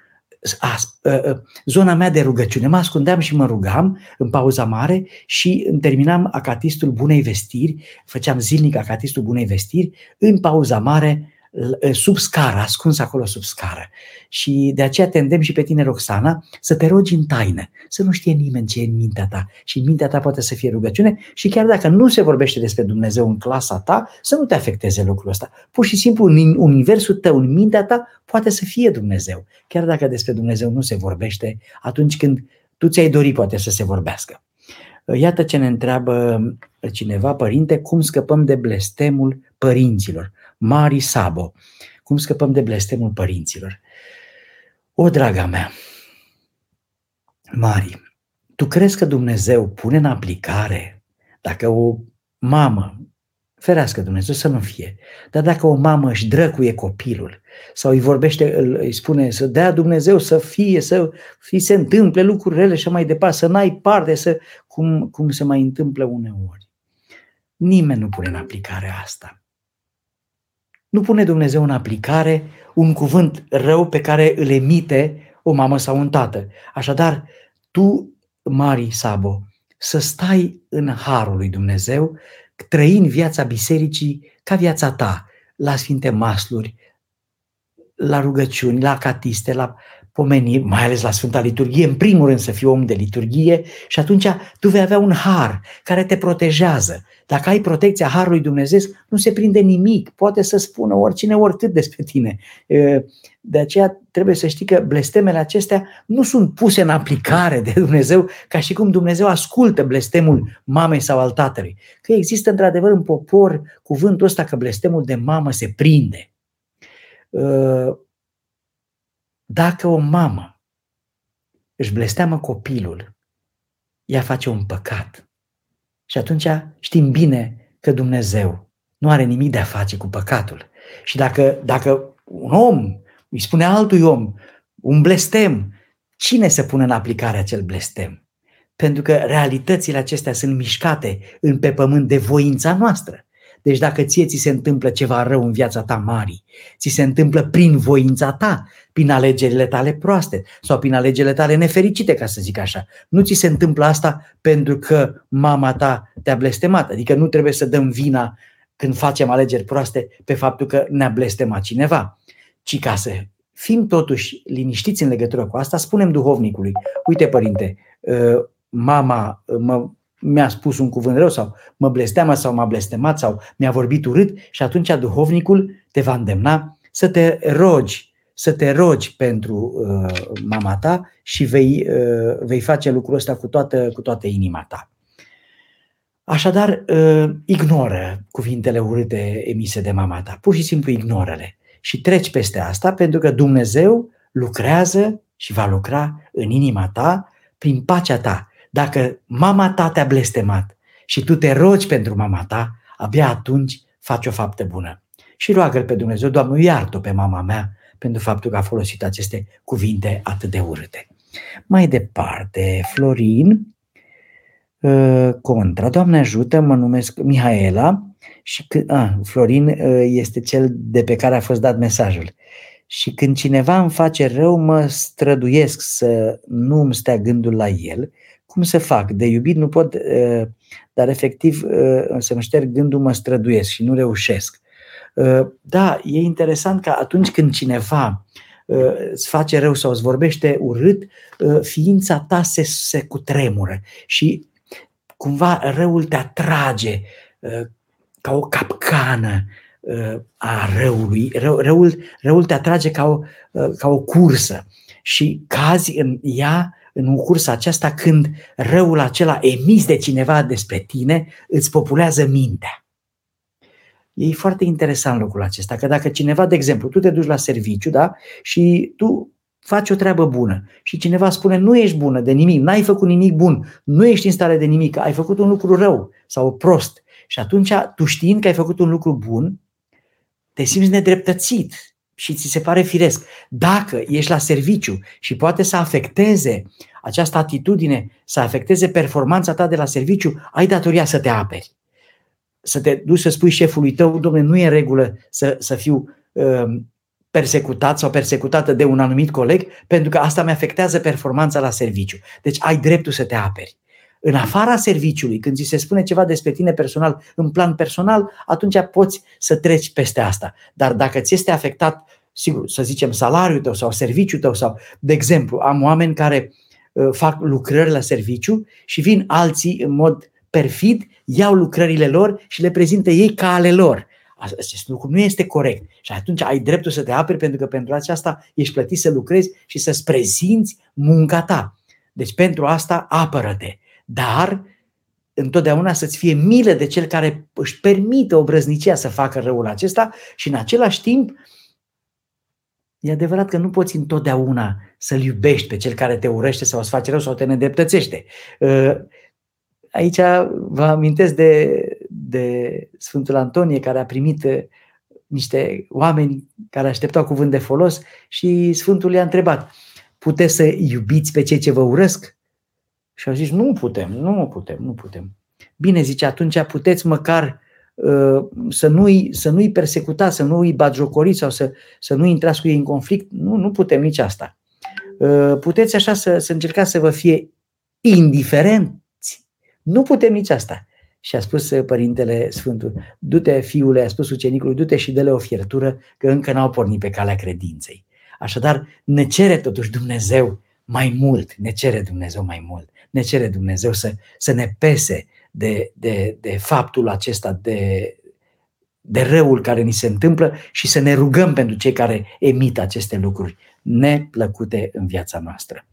a, a, a, zona mea de rugăciune. Mă ascundeam și mă rugam în pauza mare și îmi terminam acatistul Bunei Vestiri, făceam zilnic acatistul Bunei Vestiri în pauza mare, sub scară, ascuns acolo sub scară. Și de aceea te îndemn și pe tine, Roxana, să te rogi în taină, să nu știe nimeni ce e în mintea ta și în mintea ta poate să fie rugăciune și chiar dacă nu se vorbește despre Dumnezeu în clasa ta, să nu te afecteze lucrul ăsta. Pur și simplu în universul tău, în mintea ta, poate să fie Dumnezeu. Chiar dacă despre Dumnezeu nu se vorbește atunci când tu ți-ai dori poate să se vorbească. Iată ce ne întreabă cineva: părinte, cum scăpăm de blestemul părinților? Mari Sabo, cum scăpăm de blestemul părinților? O, draga mea, Mari, tu crezi că Dumnezeu pune în aplicare, dacă o mamă, ferească Dumnezeu să nu fie, dar dacă o mamă își drăcuie copilul sau îi vorbește, îi spune să dea Dumnezeu să fie, să fie, se întâmple lucruri rele și mai departe, să n-ai parte, să, cum, cum se mai întâmplă uneori. Nimeni nu pune în aplicare asta. Nu pune Dumnezeu în aplicare un cuvânt rău pe care îl emite o mamă sau un tată. Așadar, tu, Mari Sabo, să stai în harul lui Dumnezeu, trăind viața bisericii ca viața ta, la sfinte masluri, la rugăciuni, la catiste, la pomeniri, mai ales la Sfânta Liturghie, în primul rând să fii om de liturghie și atunci tu vei avea un har care te protejează. Dacă ai protecția harului Dumnezeu, nu se prinde nimic, poate să spună oricine oricât despre tine. De aceea trebuie să știi că blestemele acestea nu sunt puse în aplicare de Dumnezeu ca și cum Dumnezeu ascultă blestemul mamei sau al tatălui. Că există într-adevăr în popor cuvântul ăsta că blestemul de mamă se prinde. Dacă o mamă își blesteamă copilul, ea face un păcat. Și atunci știm bine că Dumnezeu nu are nimic de a face cu păcatul. Și dacă, dacă un om îi spune altui om un blestem, cine să pună în aplicare acel blestem? Pentru că realitățile acestea sunt mișcate în pe pământ de voința noastră. Deci dacă ție ți se întâmplă ceva rău în viața ta, mari, ți se întâmplă prin voința ta, prin alegerile tale proaste sau prin alegerile tale nefericite, ca să zic așa. Nu ți se întâmplă asta pentru că mama ta te-a blestemat. Adică nu trebuie să dăm vina când facem alegeri proaste pe faptul că ne-a blestemat cineva. Ci ca să fim totuși liniștiți în legătură cu asta, spunem duhovnicului: uite părinte, mama mă... mi-a spus un cuvânt rău sau mă blesteamă sau m-a blestemat sau mi-a vorbit urât, și atunci duhovnicul te va îndemna să te rogi, să te rogi pentru uh, mama ta și vei, uh, vei face lucrul ăsta cu toată, cu toată inima ta. Așadar, uh, ignoră cuvintele urâte emise de mama ta, pur și simplu ignoră-le și treci peste asta, pentru că Dumnezeu lucrează și va lucra în inima ta prin pacea ta. Dacă mama ta te-a blestemat și tu te rogi pentru mama ta, abia atunci faci o faptă bună. Și roagă-L pe Dumnezeu: Doamne, iartă-o pe mama mea pentru faptul că a folosit aceste cuvinte atât de urâte. Mai departe, Florin, contra: Doamne ajută, mă numesc Mihaela și când, a, Florin este cel de pe care a fost dat mesajul. Și când cineva îmi face rău, mă străduiesc să nu îmi stea gândul la el. Cum să fac? De iubit nu pot, dar efectiv să-mi șterg gândul, mă străduiesc și nu reușesc. Da, e interesant că atunci când cineva îți face rău sau îți vorbește urât, ființa ta se, se cutremură și cumva răul te atrage ca o capcană a răului. Rău, răul, răul te atrage ca o, ca o cursă și cazi în ea, în cursa aceasta, când răul acela emis de cineva despre tine îți populează mintea. E foarte interesant lucrul acesta, că dacă cineva, de exemplu, tu te duci la serviciu, da, și tu faci o treabă bună și cineva spune: nu ești bună de nimic, n-ai făcut nimic bun, nu ești în stare de nimic, ai făcut un lucru rău sau prost. Și atunci, tu știind că ai făcut un lucru bun, te simți nedreptățit și ți se pare firesc. Dacă ești la serviciu și poate să afecteze această atitudine, să afecteze performanța ta de la serviciu, ai datoria să te aperi. Să te duci să spui șefului tău: dom'le, nu e în regulă să, să fiu uh, persecutat sau persecutată de un anumit coleg, pentru că asta mi-afectează performanța la serviciu. Deci ai dreptul să te aperi. În afara serviciului, când ți se spune ceva despre tine personal, în plan personal, atunci poți să treci peste asta. Dar dacă ți este afectat, sigur, să zicem, salariul tău sau serviciul tău sau, de exemplu, am oameni care uh, fac lucrări la serviciu și vin alții în mod perfid, iau lucrările lor și le prezintă ei ca ale lor. Acest lucru nu este corect și atunci ai dreptul să te aperi, pentru că pentru aceasta ești plătit să lucrezi și să-ți prezinți munca ta. Deci pentru asta apără-te. Dar întotdeauna să-ți fie milă de cel care își permite obrăznicia să facă răul acesta și în același timp e adevărat că nu poți întotdeauna să-l iubești pe cel care te urăște sau îți face rău sau te nedreptățește. Aici vă amintesc de, de Sfântul Antonie, care a primit niște oameni care așteptau cuvânt de folos și Sfântul i-a întrebat: puteți să iubiți pe cei ce vă urăsc? Și au zis: nu putem, nu putem, nu putem. Bine, zice, atunci puteți măcar uh, să nu-i, să nu-i persecutați, să nu-i batjocoriți sau să, să nu intrați cu ei în conflict. Nu, nu putem nici asta. Uh, puteți așa să, să încercați să vă fie indiferenți Nu putem nici asta. Și a spus părintele Sfântul, du-te, fiule, a spus ucenicului, du-te și dă-le o fiertură, că încă n-au pornit pe calea credinței. Așadar, ne cere totuși Dumnezeu mai mult, ne cere Dumnezeu mai mult, ne cere Dumnezeu să, să ne pese de, de, de faptul acesta, de, de răul care ni se întâmplă și să ne rugăm pentru cei care emit aceste lucruri neplăcute în viața noastră.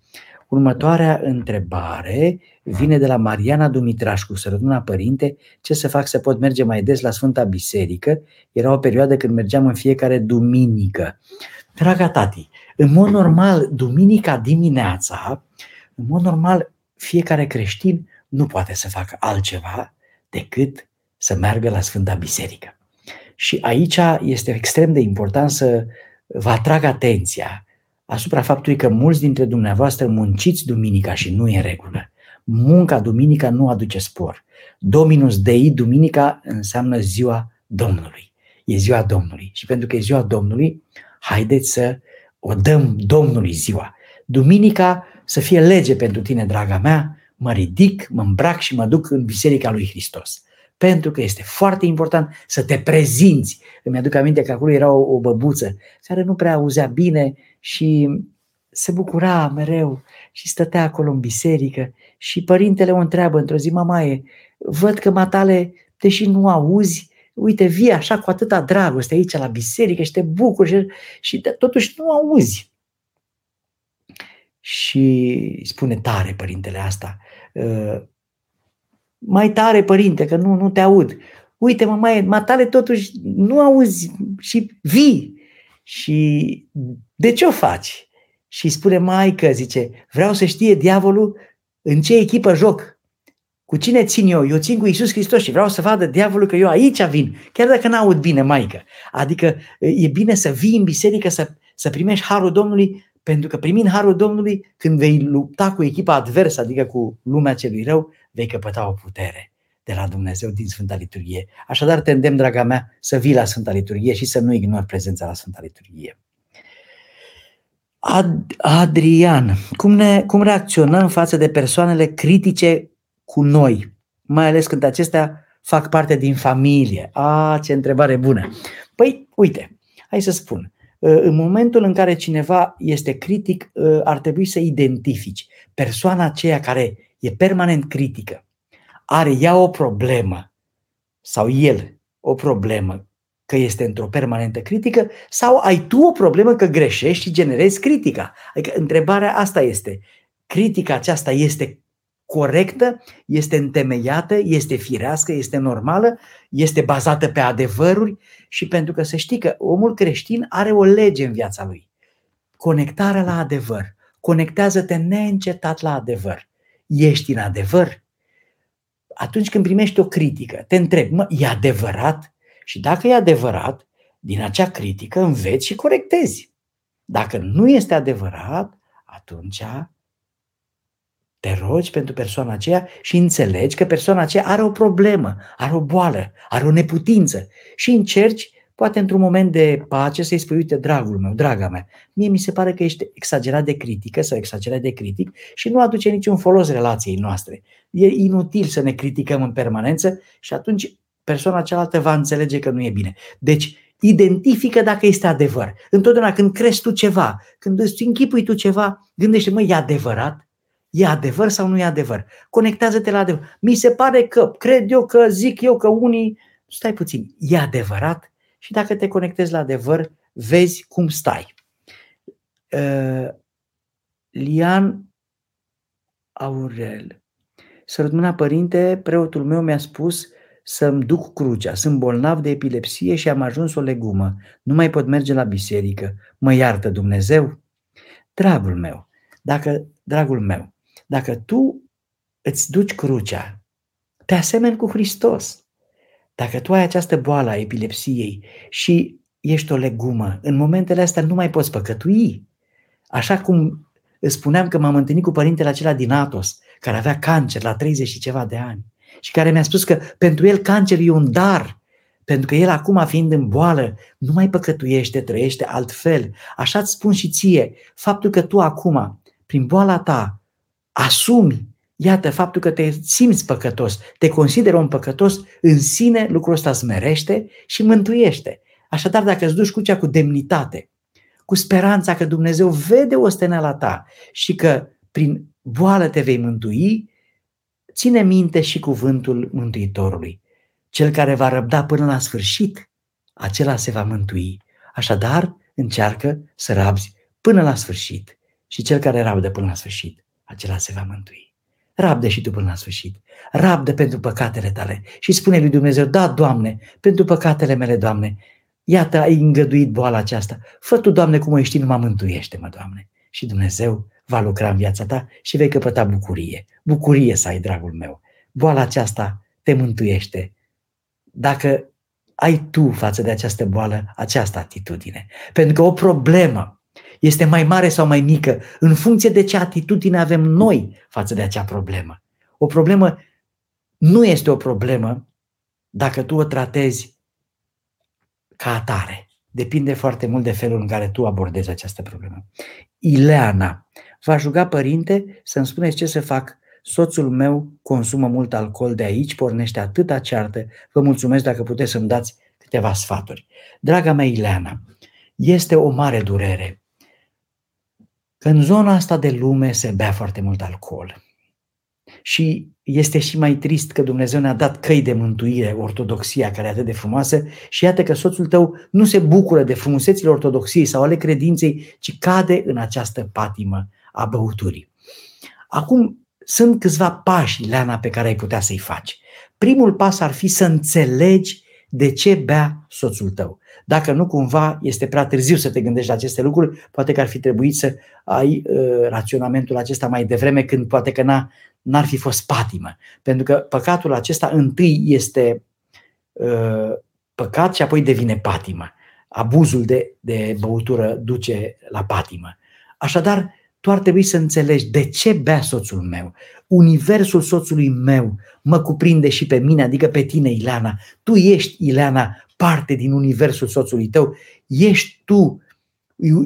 Următoarea întrebare vine de la Mariana Dumitrașcu, sărătuna părinte, ce să fac să pot merge mai des la Sfânta Biserică? Era o perioadă când mergeam în fiecare duminică. Draga tati, în mod normal, duminica dimineața, în mod normal, fiecare creștin nu poate să facă altceva decât să meargă la Sfânta Biserică. Și aici este extrem de important să vă atrag atenția asupra faptului că mulți dintre dumneavoastră munciți duminica și nu e în regulă. Munca duminica nu aduce spor. Dominus Dei, duminica, înseamnă ziua Domnului. E ziua Domnului. Și pentru că e ziua Domnului, haideți să o dăm Domnului ziua. Duminica să fie lege pentru tine, draga mea, mă ridic, mă îmbrac și mă duc în Biserica lui Hristos. Pentru că este foarte important să te prezinți. Îmi aduc aminte că acolo era o, o băbuță care nu prea auzea bine și se bucura mereu și stătea acolo în biserică și părintele o întreabă într-o zi, mamaie, văd că matale, deși nu auzi, uite, vii așa cu atâta dragoste aici la biserică și te bucuri și, și totuși nu auzi. Și spune tare părintele asta, mai tare părinte, că nu, nu te aud. Uite, mamaie, matale totuși nu auzi și vii. Și de ce o faci? Și spune maică, zice, vreau să știe diavolul în ce echipă joc. Cu cine țin eu? Eu țin cu Iisus Hristos și vreau să vadă diavolul că eu aici vin, chiar dacă n-aud bine, maică. Adică e bine să vii în biserică, să, să primești harul Domnului, pentru că primind harul Domnului, când vei lupta cu echipa adversă, adică cu lumea celui rău, vei căpăta o putere de la Dumnezeu din Sfânta Liturghie. Așadar te îndemn, draga mea, să vii la Sfânta Liturghie și să nu ignori prezența la Sfânta Liturghie. Ad- Adrian, cum, ne, cum reacționăm față de persoanele critice cu noi, mai ales când acestea fac parte din familie? A, ce întrebare bună! Păi, uite, hai să spun. În momentul în care cineva este critic, ar trebui să identifici persoana aceea care e permanent critică. Are ea o problemă sau el o problemă că este într-o permanentă critică sau ai tu o problemă că greșești și generezi critica. Adică întrebarea asta este, critica aceasta este corectă, este întemeiată, este firească, este normală, este bazată pe adevăruri și pentru că să știi că omul creștin are o lege în viața lui. Conectarea la adevăr. Conectează-te neîncetat la adevăr. Ești în adevăr? Atunci când primești o critică, te întrebi, mă, e adevărat? Și dacă e adevărat, din acea critică înveți și corectezi. Dacă nu este adevărat, atunci te rogi pentru persoana aceea și înțelegi că persoana aceea are o problemă, are o boală, are o neputință și încerci, poate într-un moment de pace, să-i spui, uite, dragul meu, draga mea, mie mi se pare că ești exagerat de critică sau exagerat de critic și nu aduce niciun folos relației noastre. E inutil să ne criticăm în permanență și atunci persoana cealaltă va înțelege că nu e bine. Deci, identifică dacă este adevăr. Întotdeauna când crezi tu ceva, când îți închipui tu ceva, gândește, mă, e adevărat? E adevăr sau nu e adevăr? Conectează-te la adevăr. Mi se pare că, cred eu că, zic eu că unii... Stai puțin, e adevărat? Și dacă te conectezi la adevăr, vezi cum stai. Uh, Lian Aurel. Sărătmâna părinte, preotul meu mi-a spus să-mi duc crucea. Sunt bolnav de epilepsie și am ajuns o legumă. Nu mai pot merge la biserică. Mă iartă Dumnezeu? Dragul meu, dacă, dragul meu, dacă tu îți duci crucea, te asemeni cu Hristos. Dacă tu ai această boală a epilepsiei și ești o legumă, în momentele astea nu mai poți păcătui. Așa cum îți spuneam că m-am întâlnit cu părintele acela din Atos, care avea cancer la treizeci și ceva de ani și care mi-a spus că pentru el cancerul e un dar, pentru că el acum fiind în boală nu mai păcătuiește, trăiește altfel. Așa îți spun și ție, faptul că tu acum, prin boala ta, asumi Iată, faptul că te simți păcătos, te consideri un păcătos, în sine lucrul ăsta smerește și mântuiește. Așadar, dacă îți duci crucea cu demnitate, cu speranța că Dumnezeu vede osteneala ta și că prin boală te vei mântui, ține minte și cuvântul Mântuitorului. Cel care va răbda până la sfârșit, acela se va mântui. Așadar, încearcă să rabzi până la sfârșit. Și cel care rabdă până la sfârșit, acela se va mântui. Rabdă și tu până la sfârșit. Rabdă pentru păcatele tale. Și spune lui Dumnezeu: da, Doamne, pentru păcatele mele, Doamne, iată, ai îngăduit boala aceasta. Fă tu, Doamne, cum ești, numai mântuiește-mă, Doamne. Și Dumnezeu va lucra în viața ta și vei căpăta bucurie. Bucurie să ai, dragul meu. Boala aceasta te mântuiește. Dacă ai tu față de această boală această atitudine. Pentru că o problemă este mai mare sau mai mică în funcție de ce atitudine avem noi față de acea problemă. O problemă nu este o problemă dacă tu o tratezi ca atare. Depinde foarte mult de felul în care tu abordezi această problemă. Ileana: v-aș ruga, părinte, să-mi spuneți ce să fac. Soțul meu consumă mult alcool, de aici pornește atâta ceartă. Vă mulțumesc dacă puteți să-mi dați câteva sfaturi. Draga mea Ileana, este o mare durere că în zona asta de lume se bea foarte mult alcool. Și este și mai trist că Dumnezeu ne-a dat căi de mântuire, ortodoxia, care e atât de frumoasă, și iată că soțul tău nu se bucură de frumusețile ortodoxiei sau ale credinței, ci cade în această patimă a băuturii. Acum, sunt câțiva pași, Ileana, pe care ai putea să-i faci. Primul pas ar fi să înțelegi de ce bea soțul tău. Dacă nu, cumva este prea târziu să te gândești la aceste lucruri, poate că ar fi trebuit să ai uh, raționamentul acesta mai devreme, când poate că n-a, n-ar fi fost patimă. Pentru că păcatul acesta întâi este uh, păcat și apoi devine patimă. Abuzul de, de băutură duce la patimă. Așadar, tu ar trebui să înțelegi de ce bea soțul meu. Universul soțului meu mă cuprinde și pe mine, adică pe tine, Ileana. Tu ești, Ileana, parte din universul soțului tău. Ești tu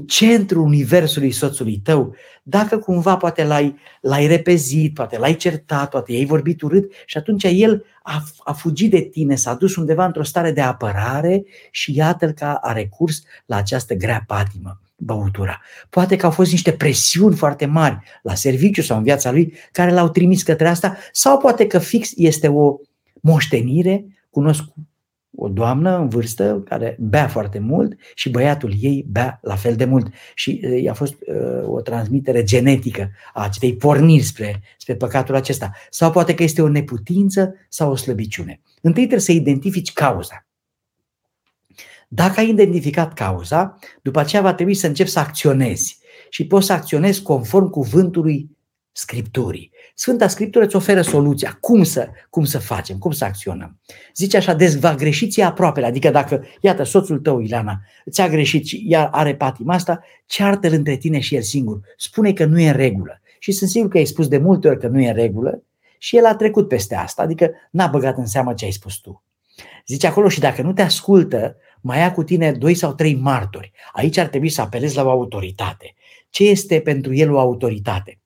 centrul universului soțului tău. Dacă cumva poate l-ai, l-ai repezit, poate l-ai certat, poate i-ai vorbit urât și atunci el a, a fugit de tine, s-a dus undeva într-o stare de apărare și iată-l că a recurs la această grea patimă, băutura. Poate că au fost niște presiuni foarte mari la serviciu sau în viața lui care l-au trimis către asta, sau poate că fix este o moștenire. Cunosc o doamnă în vârstă care bea foarte mult și băiatul ei bea la fel de mult și e, i-a fost e, o transmitere genetică a acestei porniri spre, spre păcatul acesta. Sau poate că este o neputință sau o slăbiciune. Întâi trebuie să identifici cauza. Dacă ai identificat cauza, după aceea va trebui să începi să acționezi și poți să acționezi conform cuvântului Scripturii. Sfânta Scriptură îți oferă soluția, cum să, cum să facem, cum să acționăm. Zice așa: deci va greși ție aproapele, adică dacă, iată, soțul tău, Ileana, ți-a greșit și iar are patima asta, ceartă-l între tine și el singur. Spune că nu e în regulă. Și sunt sigur că ai spus de multe ori că nu e în regulă și el a trecut peste asta, adică n-a băgat în seamă ce ai spus tu. Zice acolo: și dacă nu te ascultă, mai ia cu tine doi sau trei martori. Aici ar trebui să apelezi la o autoritate. Ce este pentru el o autoritate?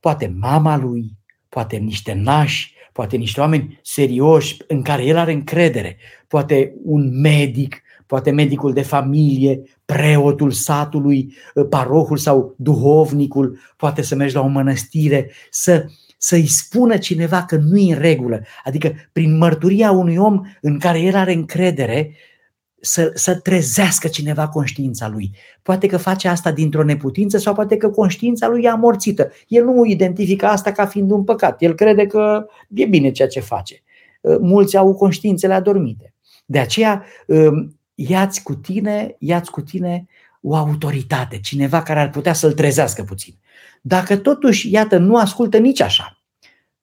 Poate mama lui, poate niște nași, poate niște oameni serioși în care el are încredere, poate un medic, poate medicul de familie, preotul satului, parohul sau duhovnicul, poate să mergi la o mănăstire, să... să-i spună cineva că nu-i în regulă. Adică prin mărturia unui om în care el are încredere să, să trezească cineva conștiința lui. Poate că face asta dintr-o neputință sau poate că conștiința lui e amorțită. El nu identifică asta ca fiind un păcat. El crede că e bine ceea ce face. Mulți au conștiințele adormite. De aceea ia-ți cu tine, ia-ți cu tine o autoritate, cineva care ar putea să-l trezească puțin. Dacă totuși, iată, nu ascultă nici așa,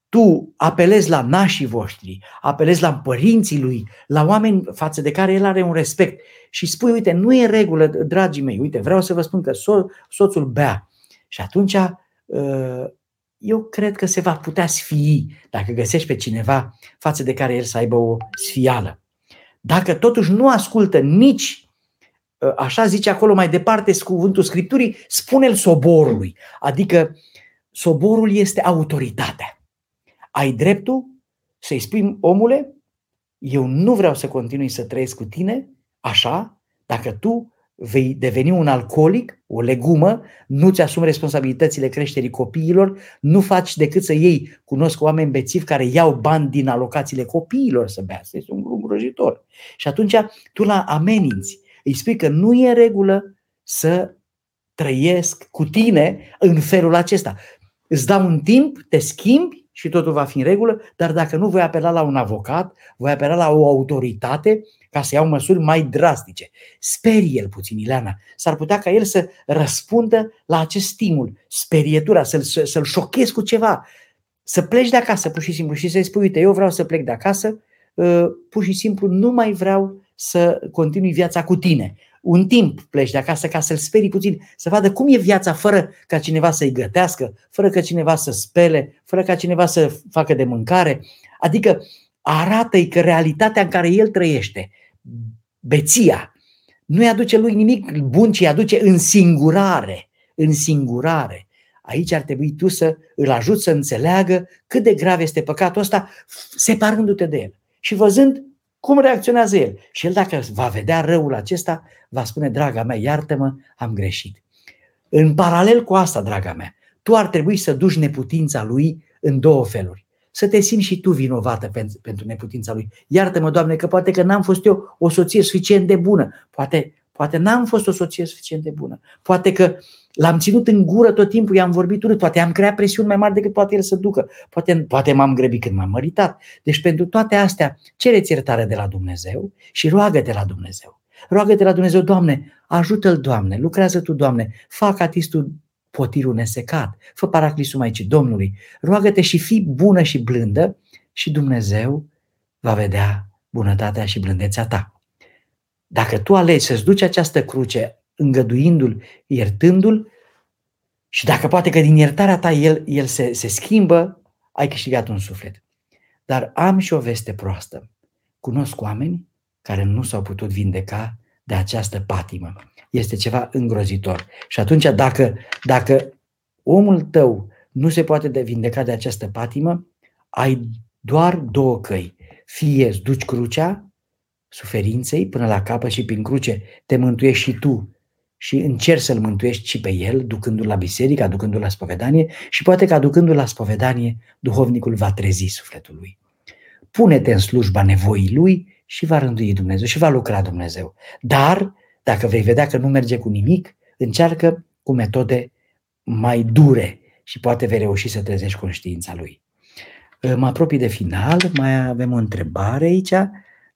tu apelezi la nașii voștri, apelezi la părinții lui, la oameni față de care el are un respect și spui: uite, nu e în regulă, dragii mei, uite, vreau să vă spun că so- soțul bea. Și atunci eu cred că se va putea sfii dacă găsești pe cineva față de care el să aibă o sfială. Dacă totuși nu ascultă nici, așa zice acolo mai departe cuvântul Scripturii, spune-l soborului. Adică soborul este autoritatea. ai dreptul să-i spui, omule, eu nu vreau să continui să trăiesc cu tine așa, dacă tu vei deveni un alcoolic, o legumă, nu-ți asumi responsabilitățile creșterii copiilor, nu faci decât să iei, cunosc oameni bețivi care iau bani din alocațiile copiilor să bea, este un lucru îngrozitor. Și atunci tu la ameninți, îi spui că nu e în regulă să trăiesc cu tine în felul acesta. Îți dau un timp, te schimbi și totul va fi în regulă, dar dacă nu, voi apela la un avocat, voi apela la o autoritate ca să iau măsuri mai drastice. Sperie el puțin, Ileana. S-ar putea ca el să răspundă la acest stimul, sperietura, să-l, să-l șochezi cu ceva, să pleci de acasă pur și simplu și să-i spui, uite, eu vreau să plec de acasă, pur și simplu nu mai vreau să continui viața cu tine. Un timp pleci de acasă ca să-l sperii puțin, să vadă cum e viața fără ca cineva să-i gătească, fără ca cineva să spele, fără ca cineva să facă de mâncare. Adică arată-i că realitatea în care el trăiește, beția, nu-i aduce lui nimic bun, ci îi aduce însingurare. Însingurare. Aici ar trebui tu să îl ajuți să înțeleagă cât de grav este păcatul ăsta, separându-te de el și văzând cum reacționează el. Și el, dacă va vedea răul acesta, va spune, draga mea, iartă-mă, am greșit. În paralel cu asta, draga mea, tu ar trebui să duci neputința lui în două feluri. Să te simți și tu vinovată pentru neputința lui. Iartă-mă, Doamne, că poate că n-am fost eu o soție suficient de bună. Poate, poate n-am fost o soție suficient de bună. Poate că l-am ținut în gură tot timpul, i-am vorbit urât, poate am creat presiuni mai mari decât poate el să ducă, poate, poate m-am grăbit când m-am măritat. Deci pentru toate astea, cereți iertare de la Dumnezeu și roagă-te la Dumnezeu. Roagă-te la Dumnezeu, Doamne, ajută-l, Doamne, lucrează Tu, Doamne, fă acatistul potirul nesecat, fă paraclisul Maicii Domnului, roagă-te și fii bună și blândă și Dumnezeu va vedea bunătatea și blândețea ta. Dacă tu alegi să-ți duci această cruce îngăduindu-l, iertându-l, și dacă poate că din iertarea ta el, el se, se schimbă, ai câștigat un suflet. Dar am și o veste proastă. Cunosc oameni care nu s-au putut vindeca de această patimă. Este ceva îngrozitor. Și atunci dacă, dacă omul tău nu se poate vindeca de această patimă, ai doar două căi. Fie îți duci crucea suferinței până la capăt și prin cruce te mântuiești și tu și încerci să-l mântuiești și pe el, ducându-l la biserică, aducându-l la spovedanie și poate că aducându-l la spovedanie, duhovnicul va trezi sufletul lui. Pune-te în slujba nevoii lui și va rândui Dumnezeu și va lucra Dumnezeu. Dar, dacă vei vedea că nu merge cu nimic, încearcă cu metode mai dure și poate vei reuși să trezești conștiința lui. Mă apropii de final, mai avem o întrebare aici.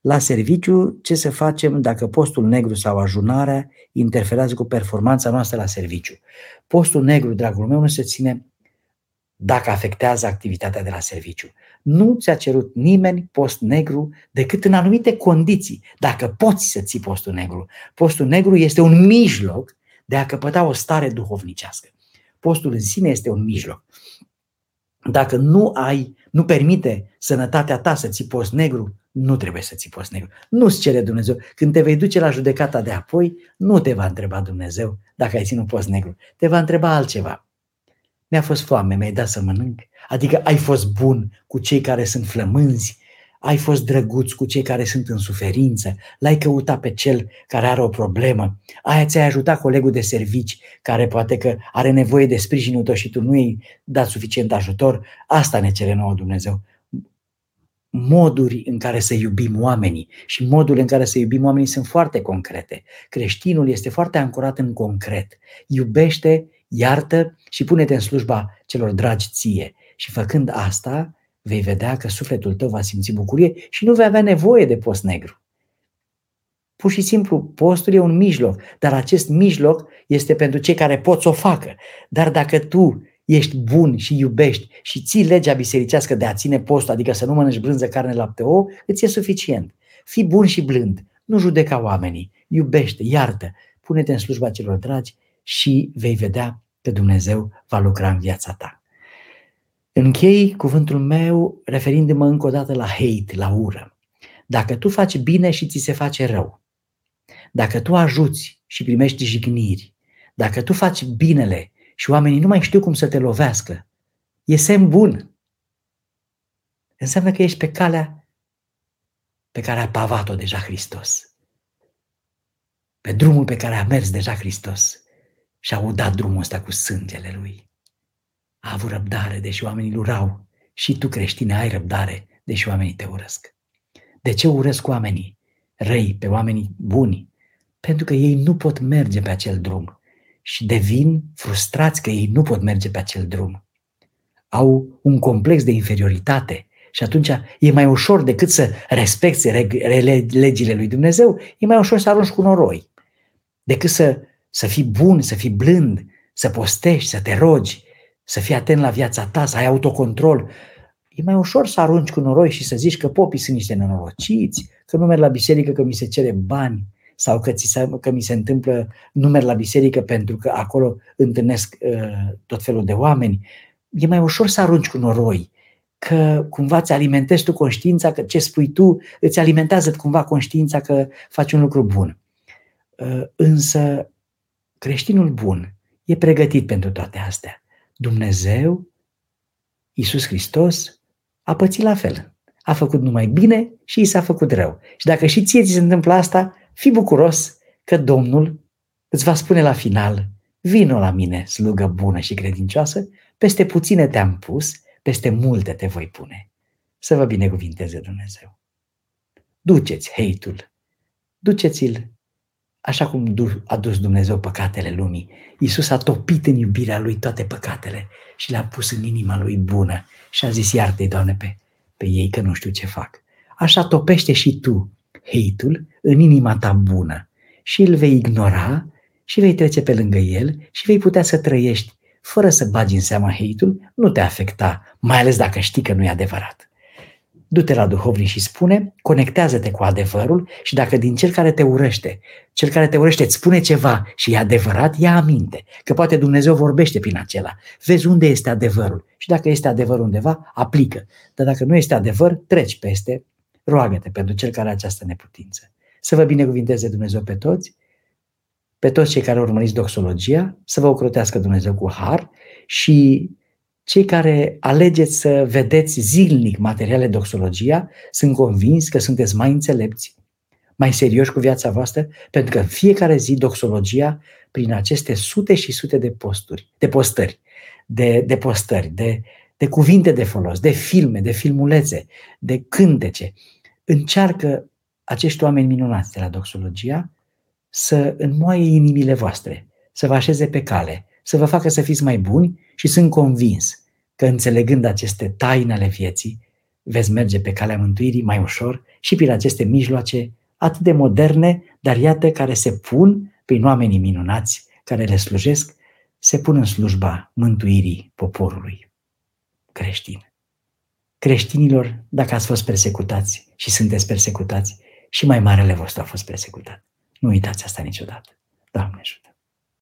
La serviciu, ce să facem dacă postul negru sau ajunarea interferează cu performanța noastră la serviciu? Postul negru, dragul meu, nu se ține dacă afectează activitatea de la serviciu. Nu ți-a cerut nimeni post negru decât în anumite condiții, dacă poți să ții postul negru. Postul negru este un mijloc de a căpăta o stare duhovnicească. Postul în sine este un mijloc. Dacă nu ai, nu permite sănătatea ta să ții post negru, nu trebuie să ții post negru. Nu-ți cere Dumnezeu. Când te vei duce la judecata de apoi, nu te va întreba Dumnezeu dacă ai ținut post negru. Te va întreba altceva. Mi-a fost foame, mi-ai dat să mănânc? Adică ai fost bun cu cei care sunt flămânzi, ai fost drăguț cu cei care sunt în suferință, l-ai căutat pe cel care are o problemă, aia ți-ai ajutat colegul de servici care poate că are nevoie de sprijinul tău și tu nu i-ai dat suficient ajutor. Asta ne cere nouă Dumnezeu. Moduri în care să iubim oamenii și modul în care să iubim oamenii sunt foarte concrete. Creștinul este foarte ancorat în concret. Iubește, iartă și pune-te în slujba celor dragi ție. Și făcând asta, vei vedea că sufletul tău va simți bucurie și nu vei avea nevoie de post negru. Pur și simplu, postul e un mijloc, dar acest mijloc este pentru cei care pot să o facă. Dar dacă tu ești bun și iubești și ții legea bisericească de a ține postul, adică să nu mănânci brânză, carne, lapte, ou, îți e suficient. Fii bun și blând, nu judeca oamenii, iubește, iartă, pune-te în slujba celor dragi și vei vedea că Dumnezeu va lucra în viața ta. Închei cuvântul meu referindu-mă încă o dată la hate, la ură. Dacă tu faci bine și ți se face rău, dacă tu ajuți și primești jigniri, dacă tu faci binele și oamenii nu mai știu cum să te lovească, e semn bun. înseamnă că ești pe calea pe care a pavat-o deja Hristos. Pe drumul pe care a mers deja Hristos și a udat drumul ăsta cu sângele Lui. A avut răbdare, deși oamenii îl urau. Și tu, creștine, ai răbdare, deși oamenii te urăsc. De ce urăsc oamenii răi pe oamenii buni? Pentru că ei nu pot merge pe acel drum și devin frustrați că ei nu pot merge pe acel drum. Au un complex de inferioritate și atunci e mai ușor decât să respecti legile lui Dumnezeu, e mai ușor să arunci cu noroi. Decât să, să fii bun, să fii blând, să postești, să te rogi, să fii atent la viața ta, să ai autocontrol. E mai ușor să arunci cu noroi și să zici că popii sunt niște nenorociți, că nu merg la biserică că mi se cere bani sau că, ți se, că mi se întâmplă, nu merg la biserică pentru că acolo întâlnesc uh, tot felul de oameni. E mai ușor să arunci cu noroi, că cumva îți alimentezi tu conștiința, că ce spui tu îți alimentează cumva conștiința că faci un lucru bun. Uh, însă creștinul bun e pregătit pentru toate astea. Dumnezeu, Iisus Hristos, a pățit la fel. A făcut numai bine și i s-a făcut rău. Și dacă și ție ți se întâmplă asta, fii bucuros că Domnul îți va spune la final: vino la mine, slugă bună și credincioasă, peste puține te-am pus, peste multe te voi pune. Să vă binecuvinteze Dumnezeu. Duceți heitul, duceți-l așa cum a dus Dumnezeu păcatele lumii. Iisus a topit în iubirea Lui toate păcatele și le-a pus în inima Lui bună și a zis: iartă-i, Doamne, pe, pe ei că nu știu ce fac. Așa topește și tu heitul în inima ta bună și îl vei ignora și vei trece pe lângă el și vei putea să trăiești fără să bagi în seama heitul, nu te afecta, mai ales dacă știi că nu e adevărat. Du-te la duhovnic și spune, conectează-te cu adevărul și dacă din cel care te urăște, cel care te urăște îți spune ceva și e adevărat, ia aminte că poate Dumnezeu vorbește prin acela. Vezi unde este adevărul și dacă este adevăr undeva, aplică. Dar dacă nu este adevăr, treci peste, roagă-te pentru cel care are această neputință. Să vă binecuvinteze Dumnezeu pe toți, pe toți cei care urmăriți Doxologia, să vă ocrotească Dumnezeu cu har și cei care alegeți să vedeți zilnic materiale Doxologia, sunt convins că sunteți mai înțelepți, mai serioși cu viața voastră, pentru că în fiecare zi Doxologia, prin aceste sute și sute de posturi, de postări, de, de postări, de, de cuvinte de folos, de filme, de filmulețe, de cântece, încearcă acești oameni minunați de la Doxologia să înmoaie inimile voastre, să vă așeze pe cale, să vă facă să fiți mai buni și sunt convins că înțelegând aceste taine ale vieții, veți merge pe calea mântuirii mai ușor și prin aceste mijloace atât de moderne, dar iată care se pun prin oamenii minunați care le slujesc, se pun în slujba mântuirii poporului creștin. Creștinilor, dacă ați fost persecutați și sunteți persecutați, și mai marele vostru a fost persecutat. Nu uitați asta niciodată. Doamne ajută!